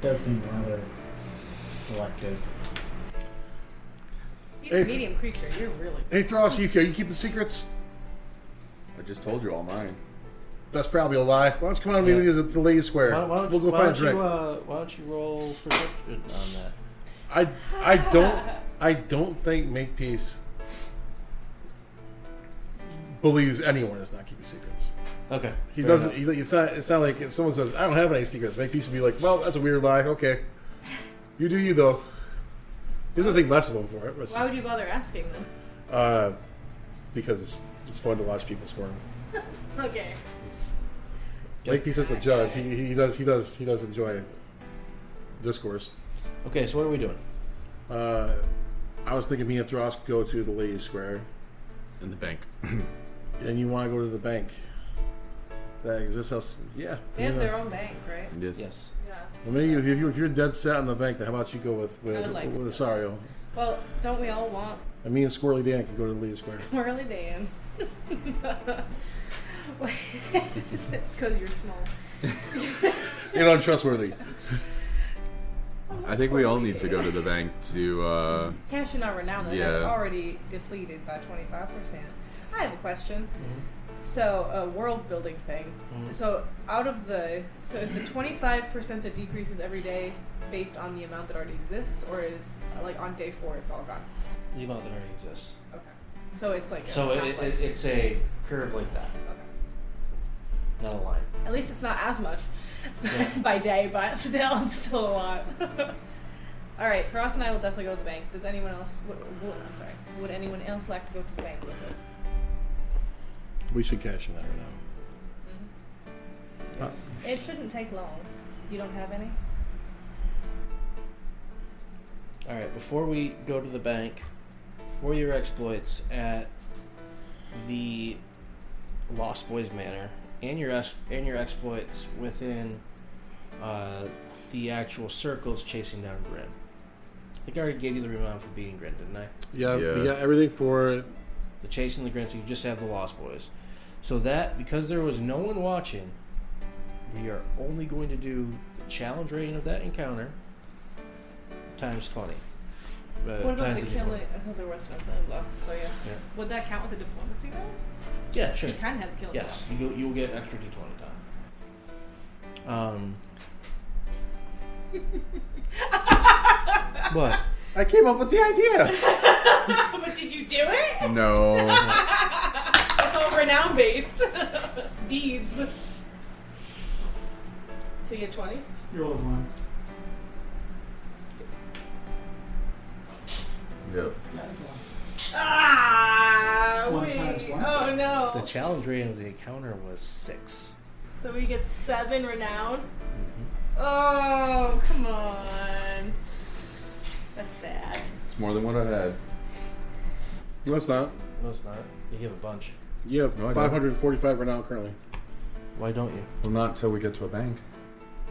does seem rather selective. He's a medium creature. You're really sick. Hey, Thross, you keeping secrets? I just told you all mine. That's probably a lie. Why don't you come on and meet me at the Ladies' Square? We'll go find a drink. Why don't you roll perception on that? I don't think Makepeace believes anyone is not keeping secrets. Okay. He doesn't. It's not like if someone says, "I don't have any secrets," Makepeace would be like, "Well, that's a weird lie. Okay, you do you though." He doesn't think less of them for it. Why would you bother asking them? Because it's fun to watch people squirm. Okay. Makepeace is the judge. He does enjoy discourse. Okay, so what are we doing? I was thinking me and Thross could go to the Ladies' Square. And the bank. And you want to go to the bank. That exists else. Yeah. They have their own bank, right? Yes. Yeah. Well, maybe if you're dead set on the bank, then how about you go with Asario? Well, don't we all want... And me and Squirrely Dan can go to the Ladies' Square. Squirrely Dan. Why is it? Because you're small. You're untrustworthy. I think we all need to go to the bank to... cash in our renown that's already depleted by 25%. I have a question. Mm-hmm. So, a world-building thing. Mm-hmm. So, is the 25% that decreases every day based on the amount that already exists, or is, on day 4 it's all gone? The amount that already exists. Okay. So, it's like... So, it's a curve like that. Okay. Not a line. At least it's not as much by day, but it's still a lot. All right, Ross and I will definitely go to the bank. Does anyone else? Would anyone else like to go to the bank with us? We should cash in that right now. Mm-hmm. It shouldn't take long. You don't have any? All right, before we go to the bank, for your exploits at the Lost Boys Manor and your exploits within the actual circles chasing down Grin. I think I already gave you the remand for beating Grin, didn't I? Yeah, we got everything for the chasing the Grin, so you just have the Lost Boys. So that, because there was no one watching, we are only going to do the challenge rating of that encounter times 20. What about the killing? I thought there was nothing left, so yeah. Would that count with the diplomacy though? Yeah, sure. You kind of had the killing. Yes, you'll get extra d20 time. What? I came up with the idea. But did you do it? No. It's all renown based deeds. So you get 20. You're old one. Yep. Ah, wait. Oh, no. The challenge rating of the encounter was 6. So we get 7 renown? Mm-hmm. Oh, come on. That's sad. It's more than what I had. No, it's not. No, it's not. You have a bunch. You have 545 renown currently. Why don't you? Well, not until we get to a bank.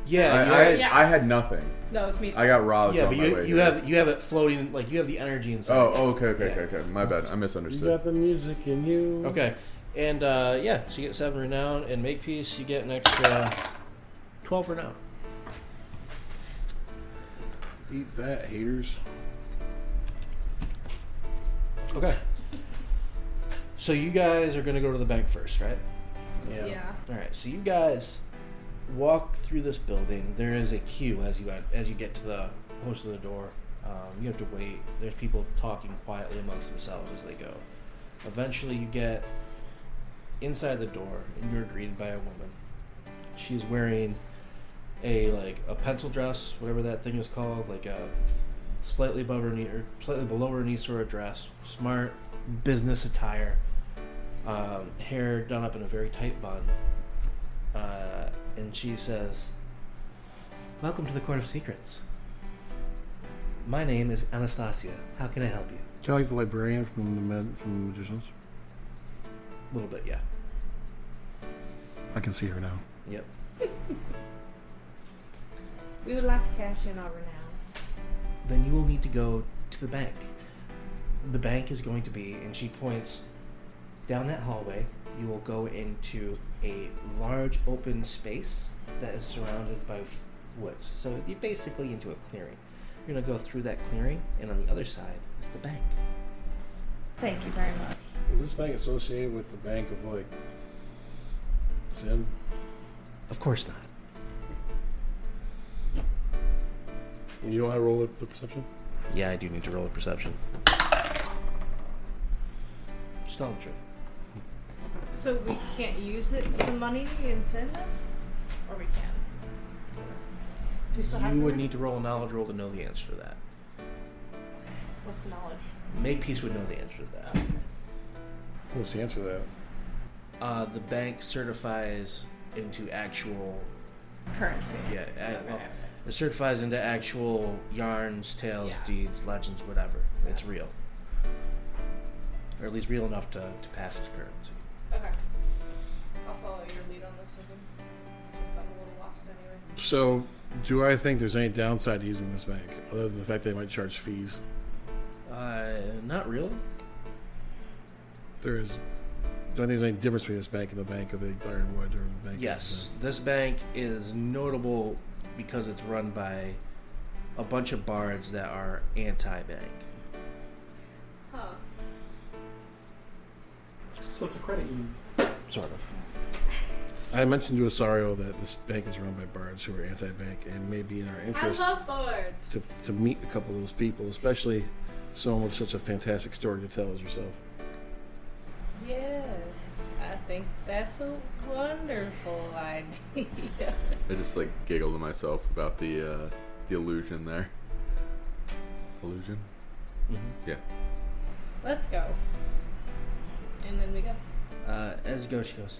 Yeah, I had nothing. No, it's me. Too. I got robbed. Yeah, but you have it floating, like you have the energy inside. Oh, okay. My bad, I misunderstood. You got the music in you. Okay, and so you get 7 renown, and Makepeace, you get an extra 12 renown. Eat that, haters. Okay. So you guys are gonna go to the bank first, right? Yeah. All right. So you guys walk through this building. There is a queue as you get to the close to the door. You have to wait. There's people talking quietly amongst themselves as they go. Eventually, you get inside the door and you're greeted by a woman. She's wearing a pencil dress, whatever that thing is called, like a slightly above her knee or slightly below her knee sort of dress. Smart business attire. Hair done up in a very tight bun. And she says, "Welcome to the Court of Secrets. My name is Anastasia. How can I help you?" Kind of like the librarian from the Magicians. A little bit, yeah. I can see her now. Yep. We would like to cash in our renown. Then you will need to go to the bank. The bank is going to be, and she points down that hallway. You will go into a large open space that is surrounded by woods. So you're basically into a clearing. You're going to go through that clearing, and on the other side is the bank. Thank you very much. Is this bank associated with the Bank of, Sin? Of course not. You don't have to roll the perception? Yeah, I do need to roll a perception. Just tell the truth. So we can't use the money and send them? Or we can? Do we still have to? You would need to roll a knowledge roll to know the answer to that. What's the knowledge? Makepeace would know the answer to that. What's the answer to that? The bank certifies into actual... currency. Yeah. It certifies into actual yarns, tales, deeds, legends, whatever. Yeah. It's real. Or at least real enough to pass as currency. Okay. I'll follow your lead on this, since I'm a little lost anyway. So, do I think there's any downside to using this bank, other than the fact they might charge fees? Not really. There is. Do I think there's any difference between this bank and the Bank of the Ironwood, or the bank? Yes, this bank is notable because it's run by a bunch of bards that are anti-bank. Huh. So it's a credit union. Sort of. I mentioned to Asario that this bank is run by bards who are anti-bank, and maybe in our interest... I love bards! ...to meet a couple of those people, especially someone with such a fantastic story to tell as yourself. Yes. I think that's a wonderful idea. I just, giggled to myself about the illusion there. Illusion? Mm-hmm. Yeah. Let's go. And then we go. As you go, she goes,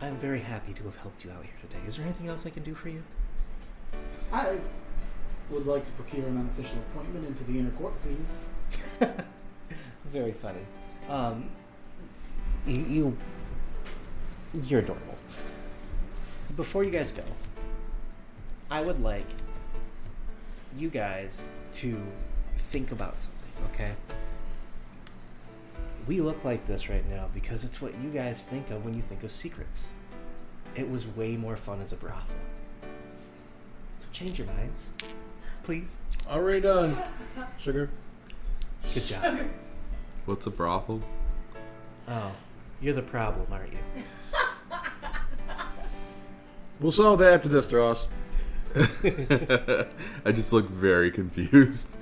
"I'm very happy to have helped you out here today. Is there anything else I can do for you?" I would like to procure an unofficial appointment into the inner court, please. Very funny. You're adorable. Before you guys go, I would like you guys to think about something, okay? We look like this right now because it's what you guys think of when you think of secrets. It was way more fun as a brothel. So change your minds, please. Already done. Sugar. Good job. What's a brothel? Oh, you're the problem, aren't you? We'll solve that after this, Thross. I just look very confused.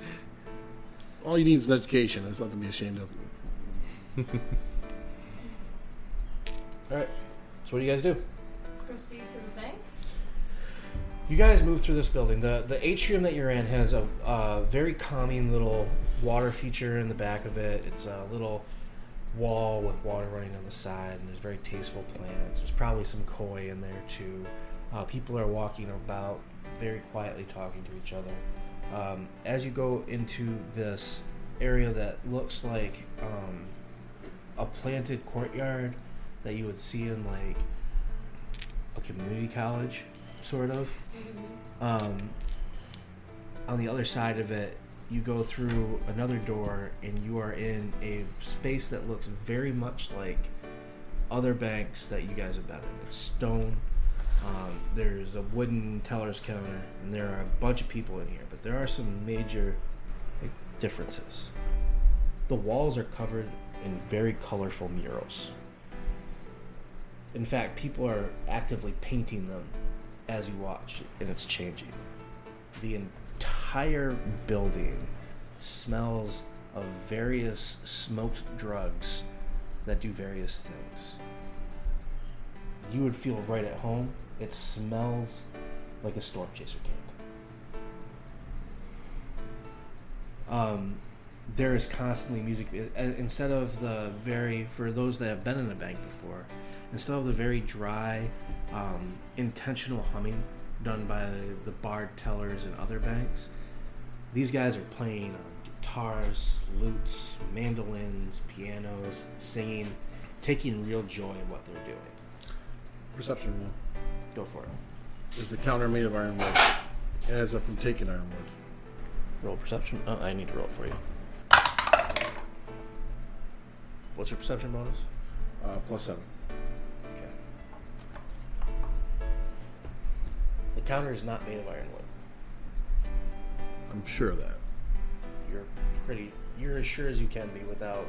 All you need is an education. That's not to be ashamed of. Alright, so what do you guys do? Proceed to the bank. You guys move through this building. The atrium that you're in has a very calming little water feature in the back of it. It's a little wall with water running on the side, and there's very tasteful plants. There's probably some koi in there too. People are walking about, very quietly talking to each other. As you go into this area that looks like a planted courtyard that you would see in like a community college, sort of. On the other side of it, you go through another door and you are in a space that looks very much like other banks that you guys have been in. It's stone. There's a wooden teller's counter and there are a bunch of people in here, but there are some major differences. The walls are covered in very colorful murals. In fact, people are actively painting them as you watch, and it's changing. The entire building smells of various smoked drugs that do various things. You would feel right at home. It smells like a storm chaser camp. There is constantly music. Instead of the very, for those that have been in a bank before, instead of the very dry, intentional humming done by the bar tellers and other banks, these guys are playing on guitars, lutes, mandolins, pianos, singing, taking real joy in what they're doing. Perception roll. Go for it. Is the counter made of ironwood? It has a from taken ironwood. Roll perception. Oh, I need to roll it for you. What's your perception bonus? +7. Okay. The counter is not made of ironwood. I'm sure of that. You're as sure as you can be without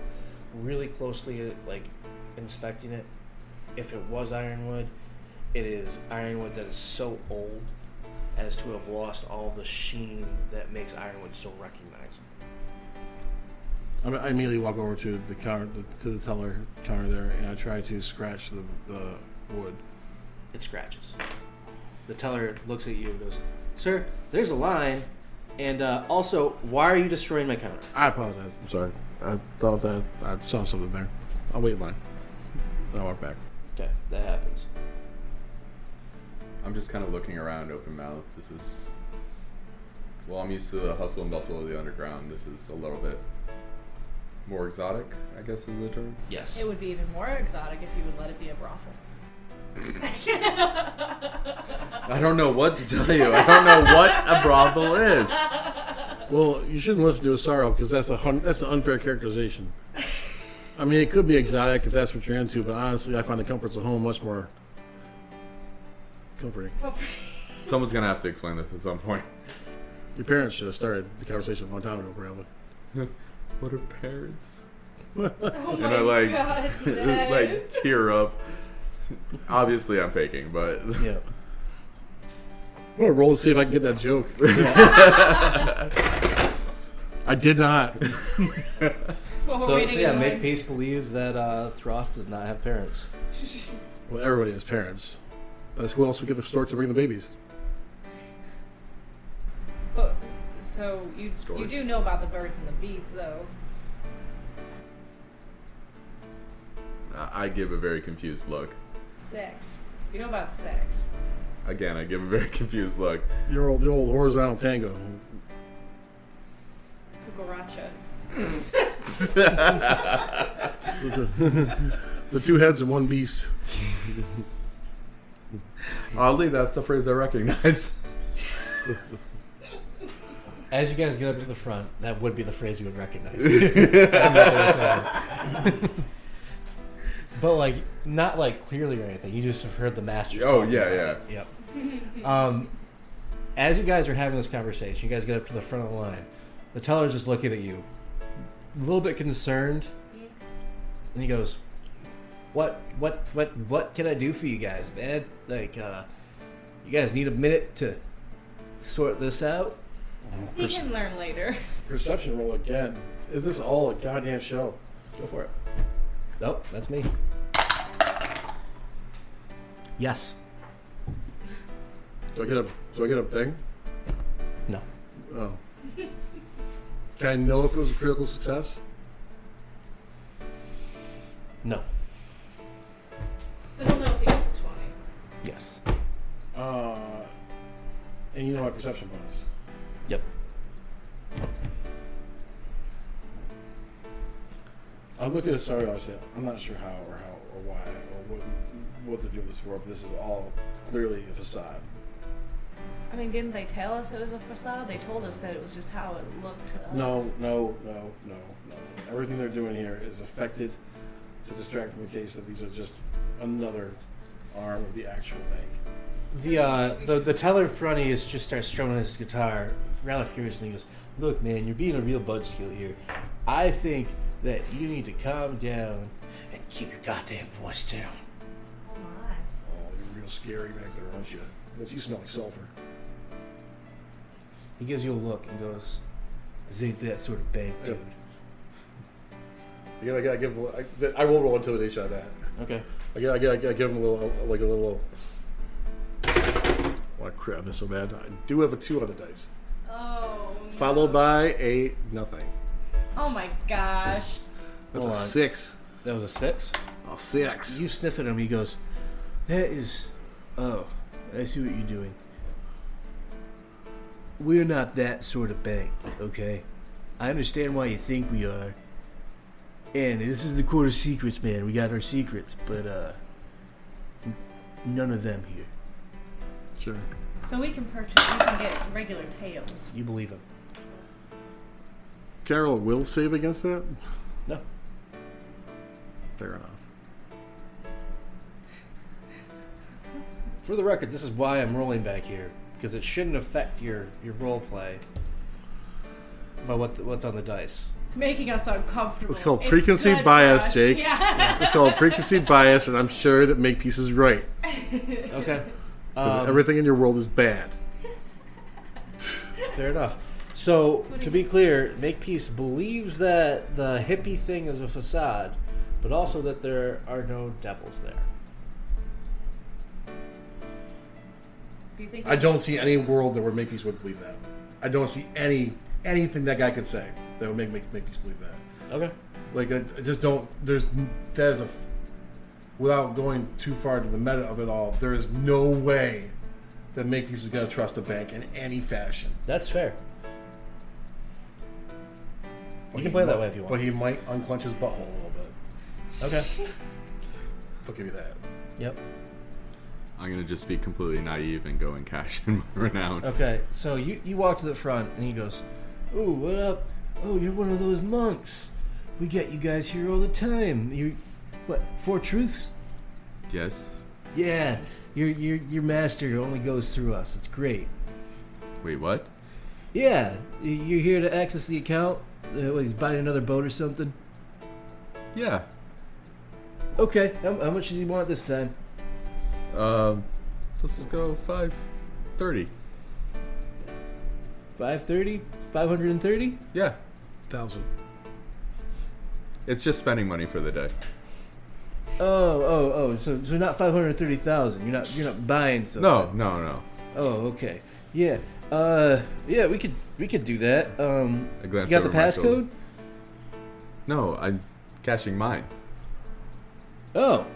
really closely inspecting it. If it was ironwood, it is ironwood that is so old as to have lost all the sheen that makes ironwood so recognizable. I immediately walk over to the counter, to the teller counter there, and I try to scratch the wood. It scratches. The teller looks at you and goes, "Sir, there's a line, and also, why are you destroying my counter?" I apologize. I'm sorry. I thought that I saw something there. I'll wait in line. And I'll walk back. Okay, that happens. I'm just kind of looking around open mouth. This is... Well, I'm used to the hustle and bustle of the underground. This is a little bit more exotic, I guess is the term. Yes. It would be even more exotic if you would let it be a brothel. I don't know what to tell you. I don't know what a brothel is. Well, you shouldn't listen to Asario because that's an unfair characterization. I mean, it could be exotic if that's what you're into, but honestly, I find the comforts of home much more... comforting. Someone's going to have to explain this at some point. Your parents should have started the conversation a long time ago, probably. What are parents? Oh and I God, yes. Tear up. Obviously, I'm faking, but yeah. I'm gonna roll to see if I can get that joke. I did not. So Makepeace believes that Thross does not have parents. Well, everybody has parents. That's who else would get the stork to bring the babies. But. So, you do know about the birds and the bees, though. I give a very confused look. Sex. You know about sex. Again, I give a very confused look. Your old horizontal tango. Cucaracha. The two heads of one beast. Oddly, that's the phrase I recognize. As you guys get up to the front, that would be the phrase you would recognize. But, like, not, like, clearly or anything. You just have heard the master. Oh, yeah, yeah. Yep. As you guys are having this conversation, you guys get up to the front of the line. The teller's just looking at you, a little bit concerned. Yeah. And he goes, what can I do for you guys, man? Like, you guys need a minute to sort this out? You can learn later. Perception roll again. Is this all a goddamn show? Go for it. Nope, that's me. Yes. Do I get a thing? No. Oh. Can I know if it was a critical success? No. But he'll know if he gets a 20. Yes. And you know my perception bonus. Yep. I look at Asario, I say, I'm not sure how or why or what to do this for, but this is all clearly a facade. I mean, didn't they tell us it was a facade? They told us that it was just how it looked to us. No. Everything they're doing here is affected to distract from the case that these are just another arm of the actual bank. The teller Fronny is just starts strumming his guitar rather furiously. He goes, look, man, you're being a real buzzkill here. I think that you need to calm down and keep your goddamn voice down. Oh, my. Oh, you're real scary back there, aren't you? But you smell like sulfur. He gives you a look and goes, this ain't that sort of bank, dude. Again, I gotta give him I will roll intimidation on that. Okay. I gotta give him a little... Wow, crap, I'm so bad. I do have a 2 on the dice. Oh, no. Followed by a nothing. Oh, my gosh. That's a 6. That was a 6? Oh, 6. You sniff at him, he goes, that is... Oh, I see what you're doing. We're not that sort of bank, okay? I understand why you think we are. And this is the Court of Secrets, man. We got our secrets, but none of them here. Sure. So we can get regular tails. You believe him. Carol will save against that? No. Fair enough. For the record, this is why I'm rolling back here. Because it shouldn't affect your role play by what's on the dice. It's making us uncomfortable. It's called preconceived bias, Jake. Yeah. It's called preconceived bias, and I'm sure that Makepeace is right. Okay. Because everything in your world is bad. Fair enough. So, to be clear, Makepeace believes that the hippie thing is a facade, but also that there are no devils there. I don't see any world where Makepeace would believe that. I don't see anything that guy could say that would make Makepeace believe that. Okay. Like, I just don't... Without going too far to the meta of it all, there is no way that Makepeace is going to trust a bank in any fashion. That's fair. You can play that way if you want. But he might unclench his butthole a little bit. Okay. I'll give you that. Yep. I'm going to just be completely naive and go and cash in my renown. Okay, so you walk to the front, and he goes, ooh, what up? Oh, you're one of those monks. We get you guys here all the time. You, what, 4 truths? Yes. Yeah, your master only goes through us. It's great. Wait, what? Yeah, you're here to access the account? He's buying another boat or something? Yeah. Okay, how much does he want this time? Let's go 530. 530? 530? Yeah. 1,000. It's just spending money for the day. Oh. So not 530,000. You're not buying something. No. Oh, okay. Yeah. Yeah, we could do that. You got the passcode? No, I'm cashing mine. Oh.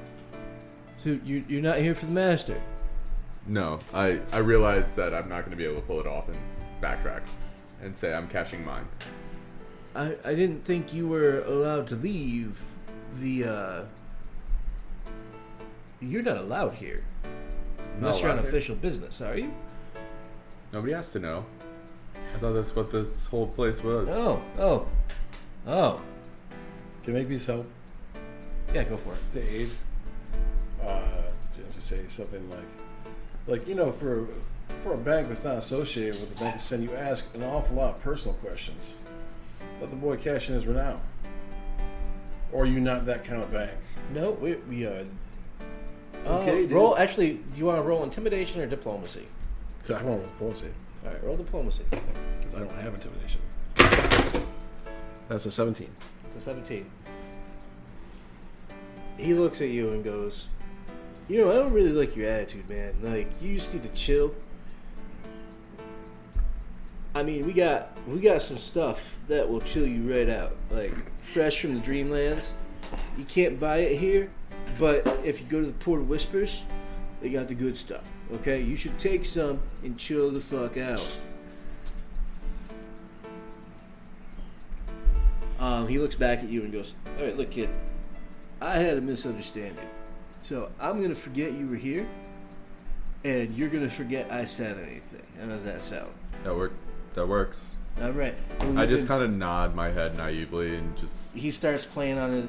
So you're not here for the master? No, I realize that I'm not going to be able to pull it off and backtrack and say I'm cashing mine. I didn't think you were allowed to leave the, You're not allowed here. Unless you're on official business, are you? Nobody has to know. I thought that's what this whole place was. Oh. Can Makepeace help? Yeah, go for it. To aid? Just say something like, you know, for a bank that's not associated with the bank, send you ask an awful lot of personal questions. Let the boy cash in his renown. Or are you not that kind of bank? No, we are... Okay, roll. Actually, do you want to roll intimidation or diplomacy? So I want to roll diplomacy. All right, roll diplomacy. Because I don't have intimidation. That's a 17. It's a 17. He looks at you and goes, you know, I don't really like your attitude, man. Like, you just need to chill. I mean, we got some stuff that will chill you right out. Like, fresh from the Dreamlands. You can't buy it here. But if you go to the Port of Whispers, they got the good stuff, okay? You should take some and chill the fuck out. He looks back at you and goes, all right, look, kid, I had a misunderstanding. So I'm going to forget you were here, and you're going to forget I said anything. How does that sound? That works. All right. I just kind of nod my head naively and just. He starts playing on his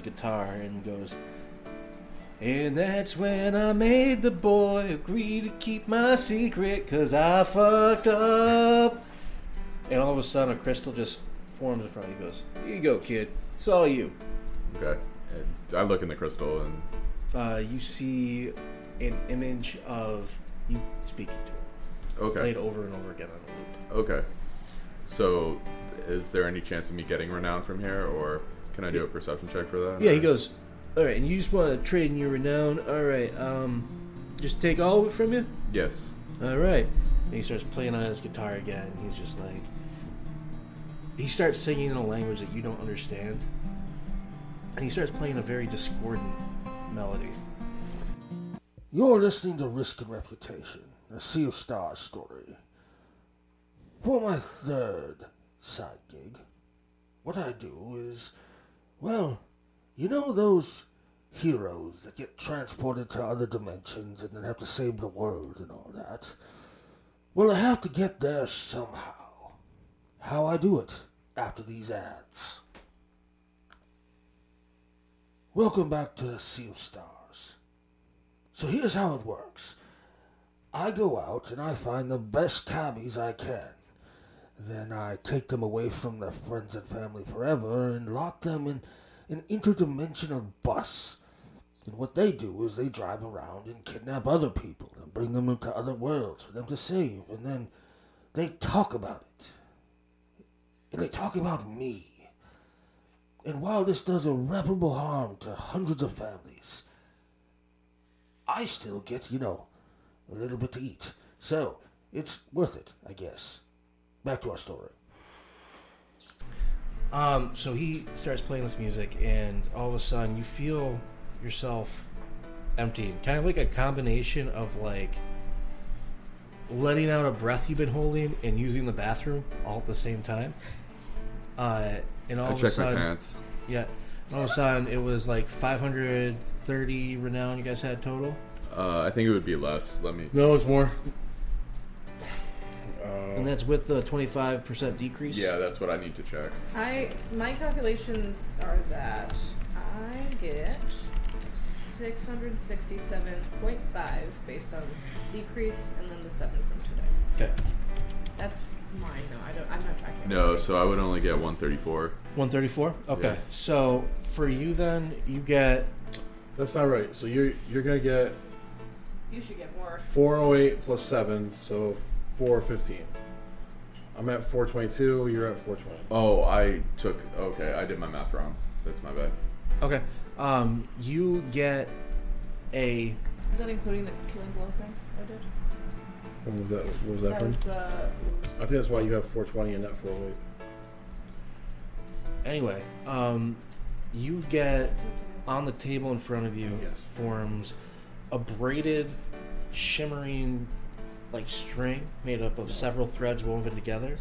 guitar and goes. And that's when I made the boy agree to keep my secret, 'cause I fucked up. And all of a sudden, a crystal just forms in front of him. He goes, "Here you go, kid. It's all you." Okay. And I look in the crystal and. You see an image of you speaking to him. Okay. Played over and over again on a loop. Okay. So, is there any chance of me getting renown from here, or can I do a perception check for that? Yeah, or? He goes, all right, and you just want to trade in your renown? All right, just take all of it from you? Yes. All right. And he starts playing on his guitar again. He's just like... He starts singing in a language that you don't understand. And he starts playing a very discordant melody. You're listening to Risk and Reputation, a Sea of Stars story. For my third side gig, what I do is, well, you know those heroes that get transported to other dimensions and then have to save the world and all that? Well, I have to get there somehow. How I do it after these ads. Welcome back to the Sea of Stars. So here's how it works. I go out and I find the best cabbies I can. Then I take them away from their friends and family forever and lock them in an interdimensional bus. And what they do is they drive around and kidnap other people and bring them into other worlds for them to save. And then they talk about it. And they talk about me. And while this does irreparable harm to hundreds of families, I still get, you know, a little bit to eat. So, it's worth it, I guess. Back to our story. So he starts playing this music, and all of a sudden you feel yourself empty. Kind of like a combination of, like, letting out a breath you've been holding and using the bathroom all at the same time. And all I of checked a sudden... my pants. Yeah. All of a sudden, it was like 530 renown you guys had total. I think it would be less. Let me. No, it's more. And that's with the 25% decrease? Yeah, that's what I need to check. My calculations are that I get 667.5 based on decrease and then the 7 from today. Okay. That's mine, though. I'm not tracking it. No, so I would only get 134. 134? Okay. Yeah. So for you then, you get... That's not right. So you're going to get... You should get more. 408 plus 7, so 415. I'm at 422, you're at 420. Oh, I did my math wrong. That's my bad. Okay. You get a... Is that including the killing blow thing I did? What was that from? I think that's why you have 420 and not 408. Anyway, you get... On the table in front of you forms a braided shimmering, like, string made up of several threads woven together,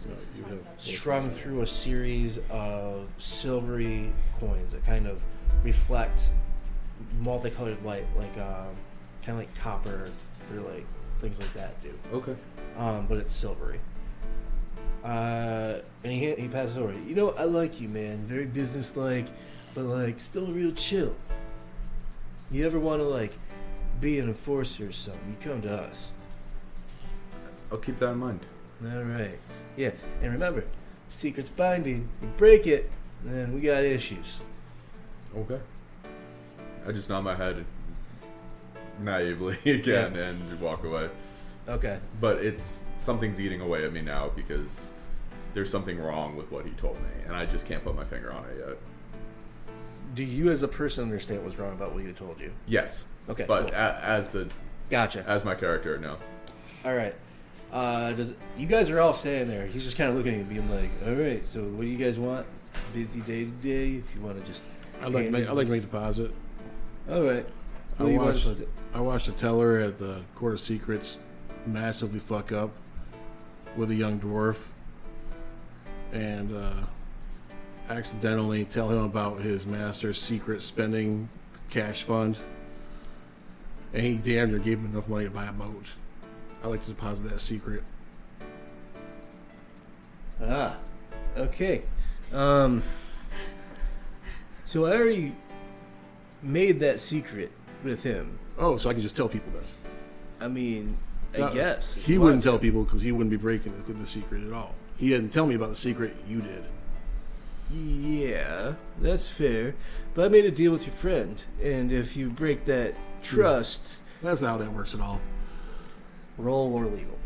strung through a series of silvery coins that kind of reflect multicolored light, like kind of like copper or like things like that do. Okay. But it's silvery. And he passes over. You know, I like you, man. Very businesslike, but like still real chill. You ever want to like be an enforcer or something? You come to us. I'll keep that in mind. All right. Yeah, and remember, secret's binding. You break it, then we got issues. Okay. I just nod my head naively again and walk away. Okay. But it's something's eating away at me now because there's something wrong with what he told me, and I just can't put my finger on it yet. Do you as a person understand what's wrong about what he told you? Yes. Okay. But cool. As my character, no. All right. You guys are all standing there. He's just kind of looking at me and being like, all right, so what do you guys want? Busy day today? If you want to just... I'd like to make a deposit. All right. I watched the teller at the Court of Secrets massively fuck up with a young dwarf and accidentally tell him about his master's secret spending cash fund. And he damn near gave him enough money to buy a boat. I'd like to deposit that secret. Ah, okay. So I already made that secret with him. Oh, so I can just tell people then? I mean, I guess. He wouldn't tell people because he wouldn't be breaking the secret at all. He didn't tell me about the secret. You did. Yeah, that's fair. But I made a deal with your friend. And if you break that trust... That's not how that works at all. Roll or legal.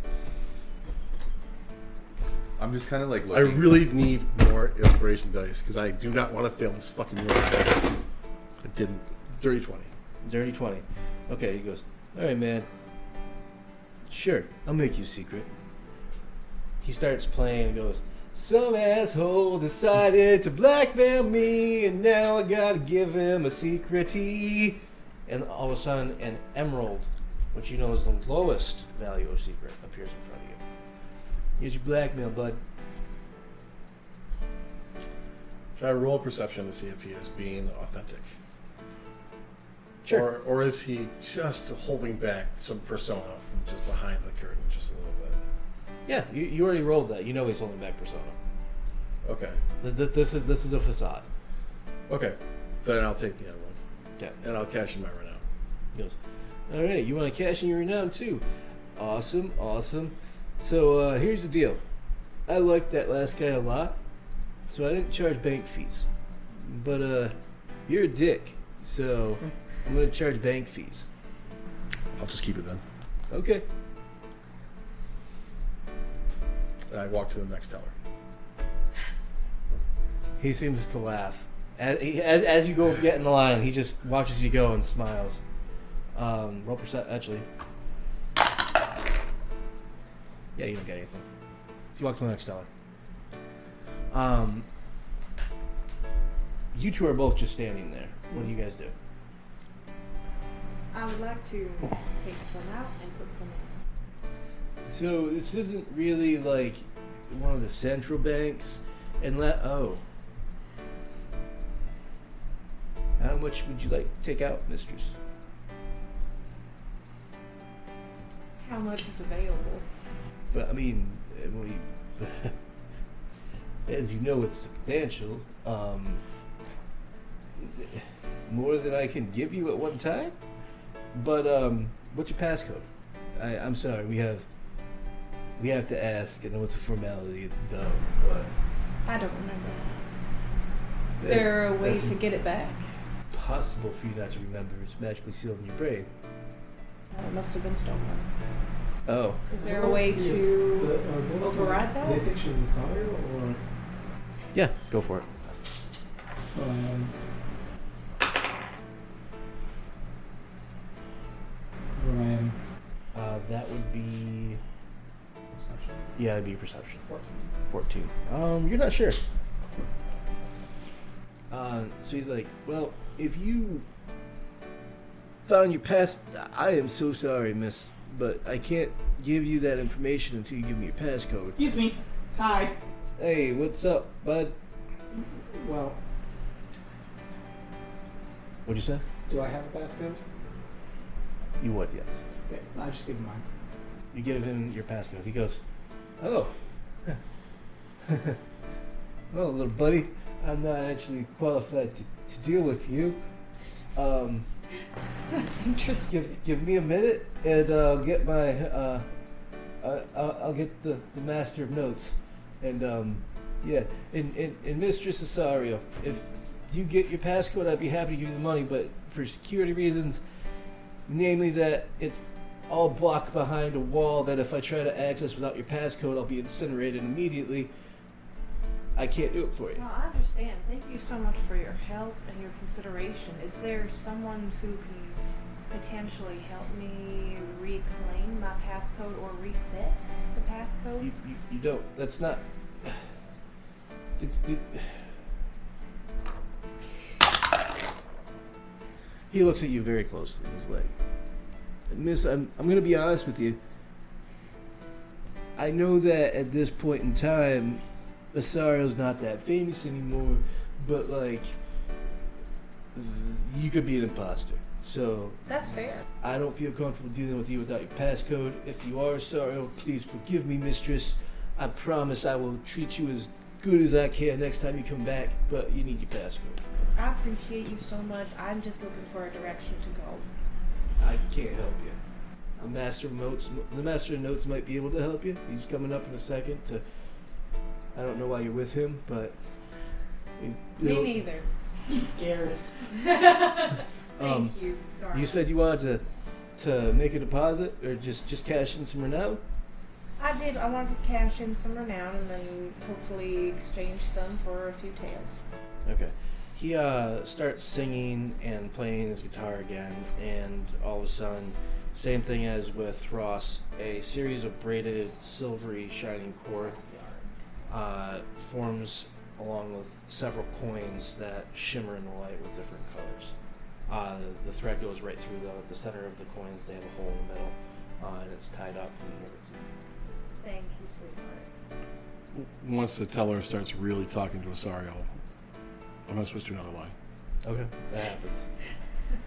I'm just kind of like looking. I really need more inspiration dice because I do not want to fail this fucking roll. I didn't. Dirty 20. Okay, he goes, all right, man. Sure, I'll make you secret. He starts playing and goes, some asshole decided to blackmail me and now I gotta give him a secret-y. And all of a sudden, an emerald, which you know is the lowest value of secret, appears in front of you. Here's your blackmail, bud. Try to roll perception to see if he is being authentic. Sure. Or is he just holding back some persona from just behind the curtain just a little bit? Yeah, you already rolled that. You know he's holding back persona. Okay. This is a facade. Okay. Then I'll take the emerald. Okay. And I'll cash in my renown. He goes, all right, you want to cash in your renown too? Awesome. So here's the deal. I liked that last guy a lot, so I didn't charge bank fees. But you're a dick, so I'm going to charge bank fees. I'll just keep it then. Okay. And I walk to the next teller. He seems to laugh. As you go get in the line, he just watches you go and smiles. Roll percent, actually. Yeah, you don't get anything. So you walk to the next teller. You two are both just standing there. What do you guys do? I would like to take some out and put some in. So this isn't really like one of the central banks. How much would you like to take out, mistress? How much is available? But I mean, as you know, it's substantial. More than I can give you at one time. But what's your passcode? I'm sorry, we have to ask. I know it's a formality. It's dumb, but I don't remember. Is there a way to get it back? Possible for you not to remember. It's magically sealed in your brain. It must have been stolen. Oh. Is there a way to override that? Do they think she was Asario or? Yeah, go for it. Ryan. That would be. Perception? Yeah, it'd be perception. 14. You're not sure. So he's like, well, if you found your past, I am so sorry, miss. but I can't give you that information until you give me your passcode. Excuse me. Hi. Hey, what's up, bud? Well... What'd you say? Do I have a passcode? You would, yes. Okay, I'll just give him mine. You give him your passcode. He goes, oh. Well, little buddy, I'm not actually qualified to deal with you. That's interesting. Give me a minute, and I'll get my... I'll get the master of notes. And, yeah. And Mistress Asario, if you get your passcode, I'd be happy to give you the money, but for security reasons, namely that it's all blocked behind a wall that if I try to access without your passcode, I'll be incinerated immediately. I can't do it for you. No, I understand. Thank you so much for your help and your consideration. Is there someone who can potentially help me reclaim my passcode or reset the passcode? You don't. That's not... He looks at you very closely. He's like, Miss, I'm going to be honest with you. I know that at this point in time, Asario's not that famous anymore, but, like, you could be an imposter. So... That's fair. I don't feel comfortable dealing with you without your passcode. If you are Asario, please forgive me, mistress. I promise I will treat you as good as I can next time you come back, but you need your passcode. I appreciate you so much. I'm just looking for a direction to go. I can't help you. The Master of Notes might be able to help you. He's coming up in a second to... I don't know why you're with him, but... Me neither. He's scared. Thank you, darling. You said you wanted to make a deposit, or just cash in some renown? I did. I wanted to cash in some renown, and then hopefully exchange some for a few taels. Okay. He starts singing and playing his guitar again, and all of a sudden, same thing as with Ross, a series of braided, silvery, shining cord forms along with several coins that shimmer in the light with different colors. The thread goes right through the center of the coins. They have a hole in the middle, and it's tied up. Thank you, sweetheart. Once the teller starts really talking to Asario, I'm not supposed to do another line. Okay, that happens.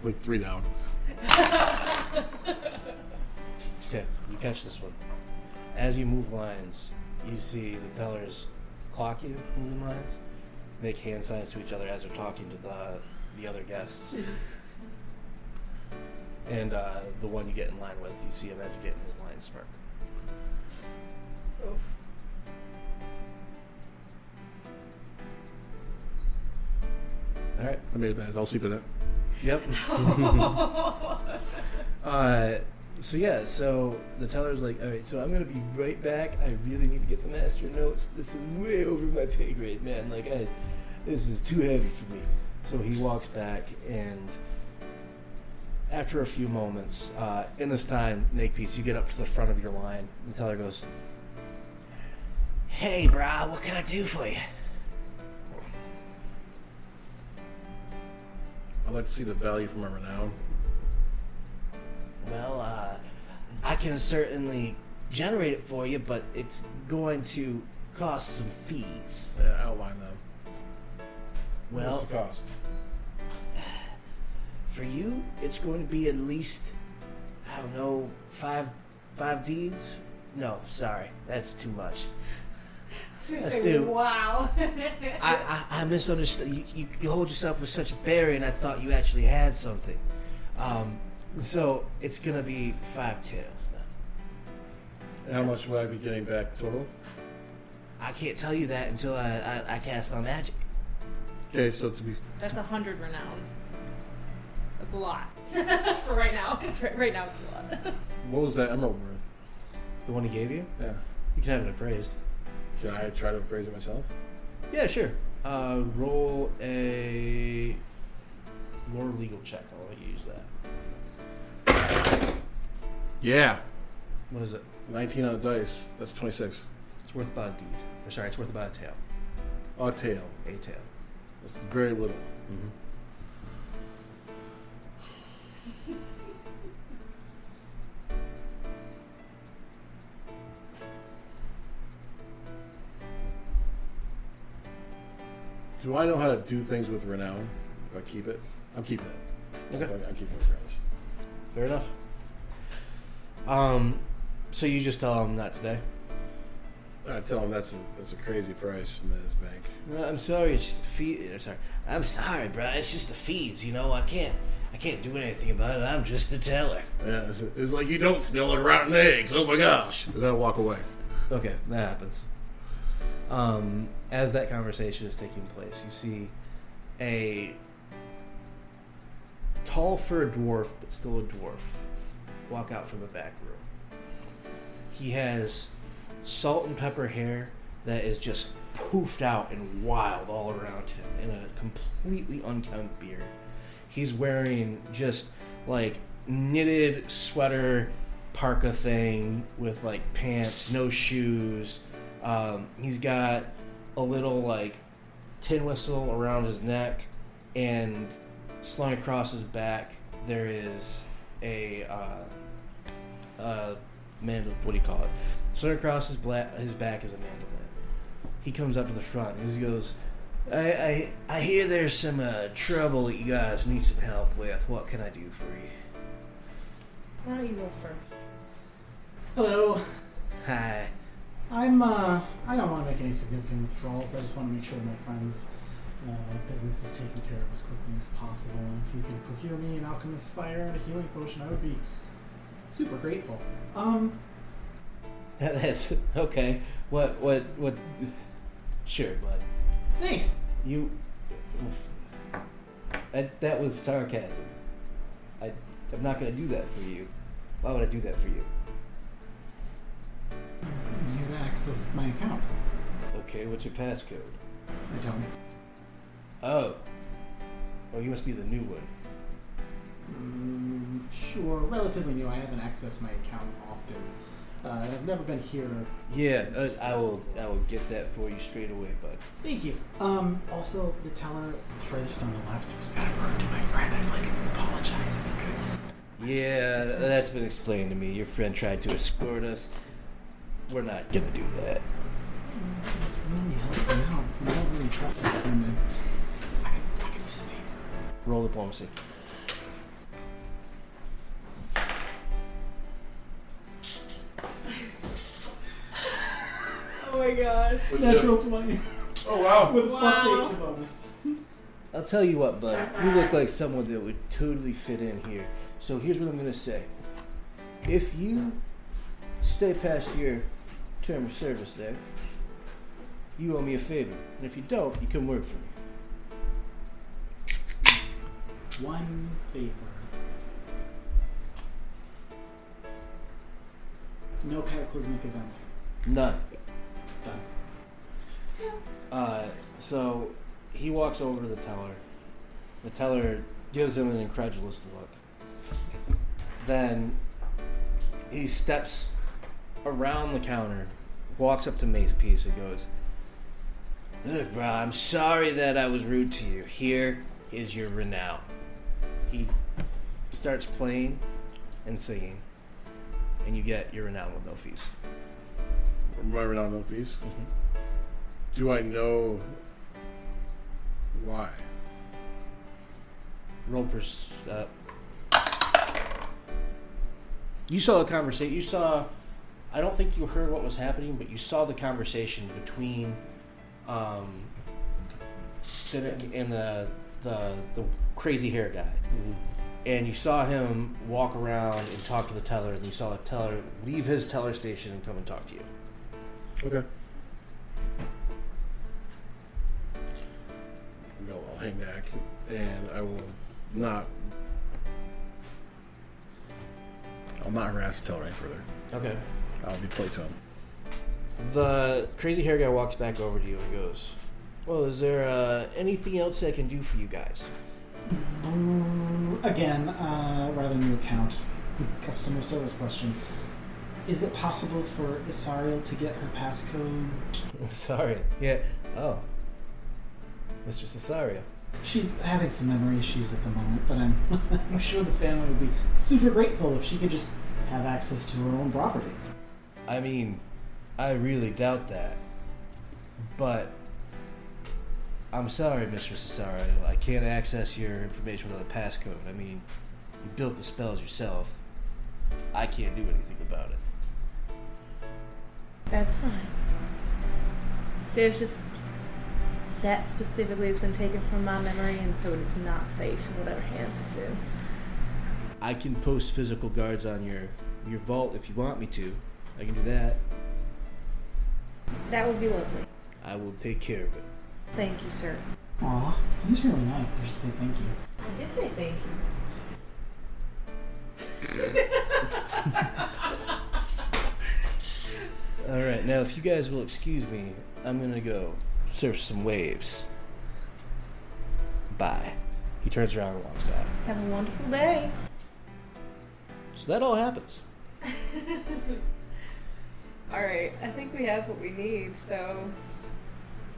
Like 3 down. Okay, you catch this one. As you move lines, you see the tellers clock you, moving lines, make hand signs to each other as they're talking to the other guests. And the one you get in line with, you see him as you get in his line smirk. Oof. All right. I made a bed. I'll sleep in it. Yep. So the teller's like, all right, so I'm going to be right back. I really need to get the master notes. This is way over my pay grade, man. Like, this is too heavy for me. So he walks back, and after a few moments, in this time, Makepeace, you get up to the front of your line. The teller goes, hey, brah, what can I do for you? I'd like to see the value from my renown. Well, I can certainly generate it for you, but it's going to cost some fees. Yeah, outline them. Well, what's the cost? For you, it's going to be at least, I don't know, five deeds? No, sorry, that's too much. Wow. I misunderstood. You hold yourself with such a barrier, and I thought you actually had something. So it's going to be 5 tails then. And how much will I be getting back total? I can't tell you that until I cast my magic. Okay, so to be... That's 100 renown. That's a lot. For right now. Right now it's a lot. What was that emerald worth? The one he gave you? Yeah. You can have it appraised. Can I try to appraise it myself? Yeah, sure. Roll a more legal check. I'll let you use that. Yeah. What is it? 19 on the dice. That's 26. It's worth about a deed. Or sorry, it's worth about a tail. A tail. A tail. This is very little. Mm-hmm. Do I know how to do things with renown? If I keep it? I'm keeping it. Okay. I'm keeping it regardless. Fair enough. So you just tell him not today? I tell him that's a crazy price in this bank. No, I'm sorry, it's just the fee. I'm sorry, bro. It's just the fees. You know, I can't do anything about it. I'm just the teller. Yeah, it's like you don't smell like rotten eggs. Oh my gosh! And I walk away. Okay, that happens. As that conversation is taking place, you see a tall for a dwarf, but still a dwarf, walk out from the back room. He has salt and pepper hair that is just poofed out and wild all around him, and a completely unkempt beard. He's wearing just like knitted sweater parka thing with like pants, no shoes. He's got a little like tin whistle around his neck, and slung across his back there is a mandolin. What do you call it? Slung across his back is a mandolin. He comes up to the front. He goes, I hear there's some trouble that you guys need some help with. What can I do for you? Why don't you go first? Hello. Hi. I don't want to make any significant withdrawals. I just want to make sure my friend's business is taken care of as quickly as possible. And if you can procure me an alchemist's fire and a healing potion, I would be super grateful. That's okay. What? Sure, bud. Thanks. That was sarcasm. I'm not going to do that for you. Why would I do that for you? I'm here to access my account. Okay, what's your passcode? I don't. Oh. Well, you must be the new one. Sure, relatively new. I haven't accessed my account often. I've never been here. Yeah, I will get that for you straight away, bud. Thank you. Also, the teller first on the left was kind of rude to my friend. I'd like to apologize if you could. Yeah, that's been explained to me. Your friend tried to escort us. We're not gonna do that. Really help me out. I don't really trust that woman. I can use a favor. Roll diplomacy. Oh my gosh. Natural 20. Oh wow. With +8 to bonus. I'll tell you what, bud. You look like someone that would totally fit in here. So here's what I'm gonna say. If you stay past your term of service there, you owe me a favor. And if you don't, you can work for me. One favor. No cataclysmic events. None. Done. So he walks over to the teller. The teller gives him an incredulous look. Then he steps around the counter, walks up to Makepeace and goes, "Look, bro, I'm sorry that I was rude to you. Here is your renown." He starts playing and singing, and you get your renown with no fees. My renown with no fees? Mm-hmm. Do I know why? Roll You saw a conversation. You saw... I don't think you heard what was happening, but you saw the conversation between Finnick and the crazy hair guy. Mm-hmm. And you saw him walk around and talk to the teller, and you saw the teller leave his teller station and come and talk to you. Okay. I'll hang back, and I will not... I'll not harass the teller any further. Okay. I'll be polite to him. The crazy hair guy walks back over to you and goes, "Well, is there anything else I can do for you guys?" Rather new account. Customer service question. Is it possible for Asariel to get her passcode? Asariel? Yeah. Oh. Mistress Asariel. She's having some memory issues at the moment, but I'm sure the family would be super grateful if she could just have access to her own property. I mean, I really doubt that. But I'm sorry, Mistress Asario. I can't access your information without a passcode. I mean, you built the spells yourself. I can't do anything about it. That's fine. There's just... that specifically has been taken from my memory, and so it is not safe in whatever hands it's in. I can post physical guards on your vault if you want me to. I can do that. That would be lovely. I will take care of it. Thank you, sir. Aw, he's really nice. I should say thank you. I did say thank you. Alright, now if you guys will excuse me, I'm going to go surf some waves. Bye. He turns around and walks out. Have a wonderful day. So that all happens. Alright, I think we have what we need, so...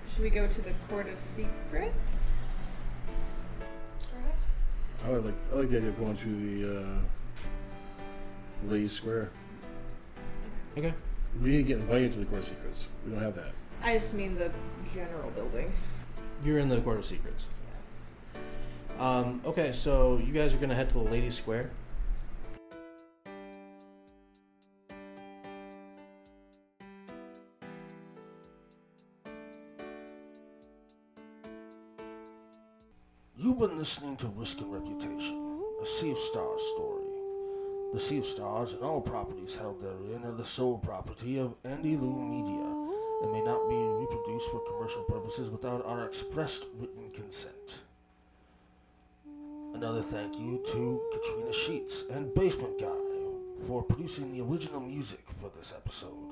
should we go to the Court of Secrets? Perhaps? I like the idea of going to the Ladies' Square. Okay. We didn't get invited to the Court of Secrets. We don't have that. I just mean the general building. You're in the Court of Secrets. Yeah. Okay, so you guys are going to head to the Ladies' Square. You've been listening to Risk and Reputation, a Sea of Stars story. The Sea of Stars and all properties held therein are the sole property of Andyloon Media and may not be reproduced for commercial purposes without our expressed written consent. Another thank you to Katrina Sheets and Basement Guy for producing the original music for this episode.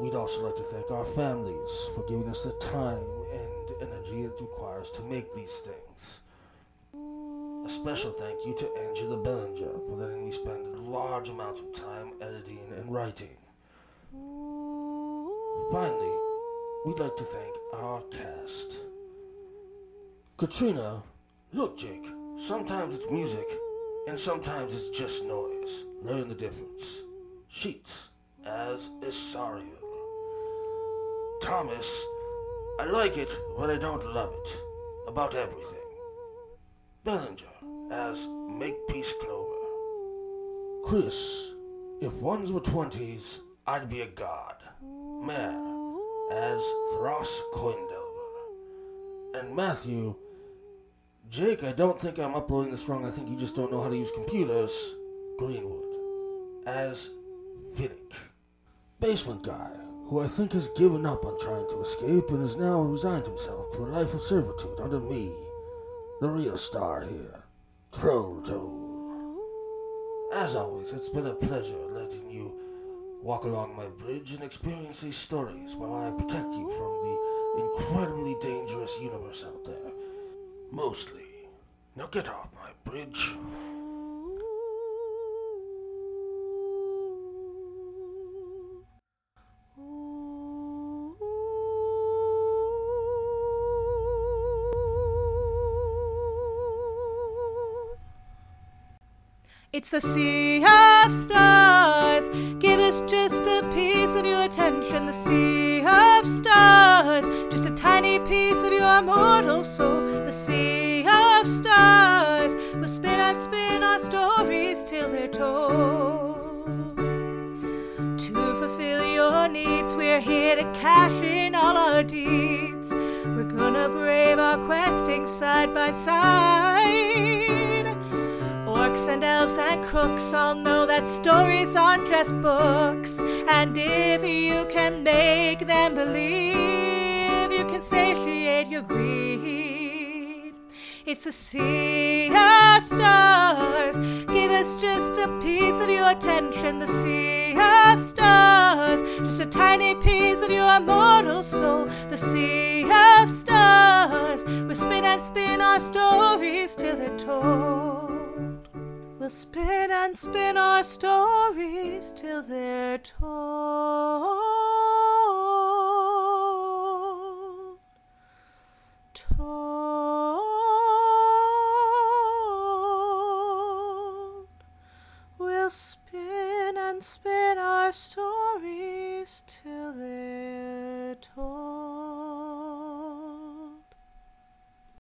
We'd also like to thank our families for giving us the time and energy it requires to make these things. A special thank you to Angela Bellinger for letting me spend large amounts of time editing and writing. Finally, we'd like to thank our cast. Katrina, look Jake, sometimes it's music, and sometimes it's just noise. Learn the difference. Sheets, as Asario. Thomas, I like it, but I don't love it. About everything. Bellinger, as Makepeace Clover. Chris, if ones were 20s, I'd be a god. Mare, as Thross Coindelver. And Matthew, Jake, I don't think I'm uploading this wrong. I think you just don't know how to use computers. Greenwood, as Finnick. Basement Guy, who I think has given up on trying to escape and has now resigned himself to a life of servitude under me. The real star here, TrollToll. As always, it's been a pleasure letting you walk along my bridge and experience these stories while I protect you from the incredibly dangerous universe out there. Mostly. Now get off my bridge. It's the Sea of Stars. Give us just a piece of your attention. The Sea of Stars. Just a tiny piece of your mortal soul. The Sea of Stars. We'll spin and spin our stories till they're told. To fulfill your needs, we're here to cash in all our deeds. We're gonna brave our questing side by side. Orcs and elves and crooks all know that stories aren't just books. And if you can make them believe, you can satiate your greed. It's the Sea of Stars. Give us just a piece of your attention. The Sea of Stars. Just a tiny piece of your immortal soul. The Sea of Stars. We'll spin and spin our stories till they're told. We'll spin and spin our stories till they're told. Told. We'll spin and spin our stories.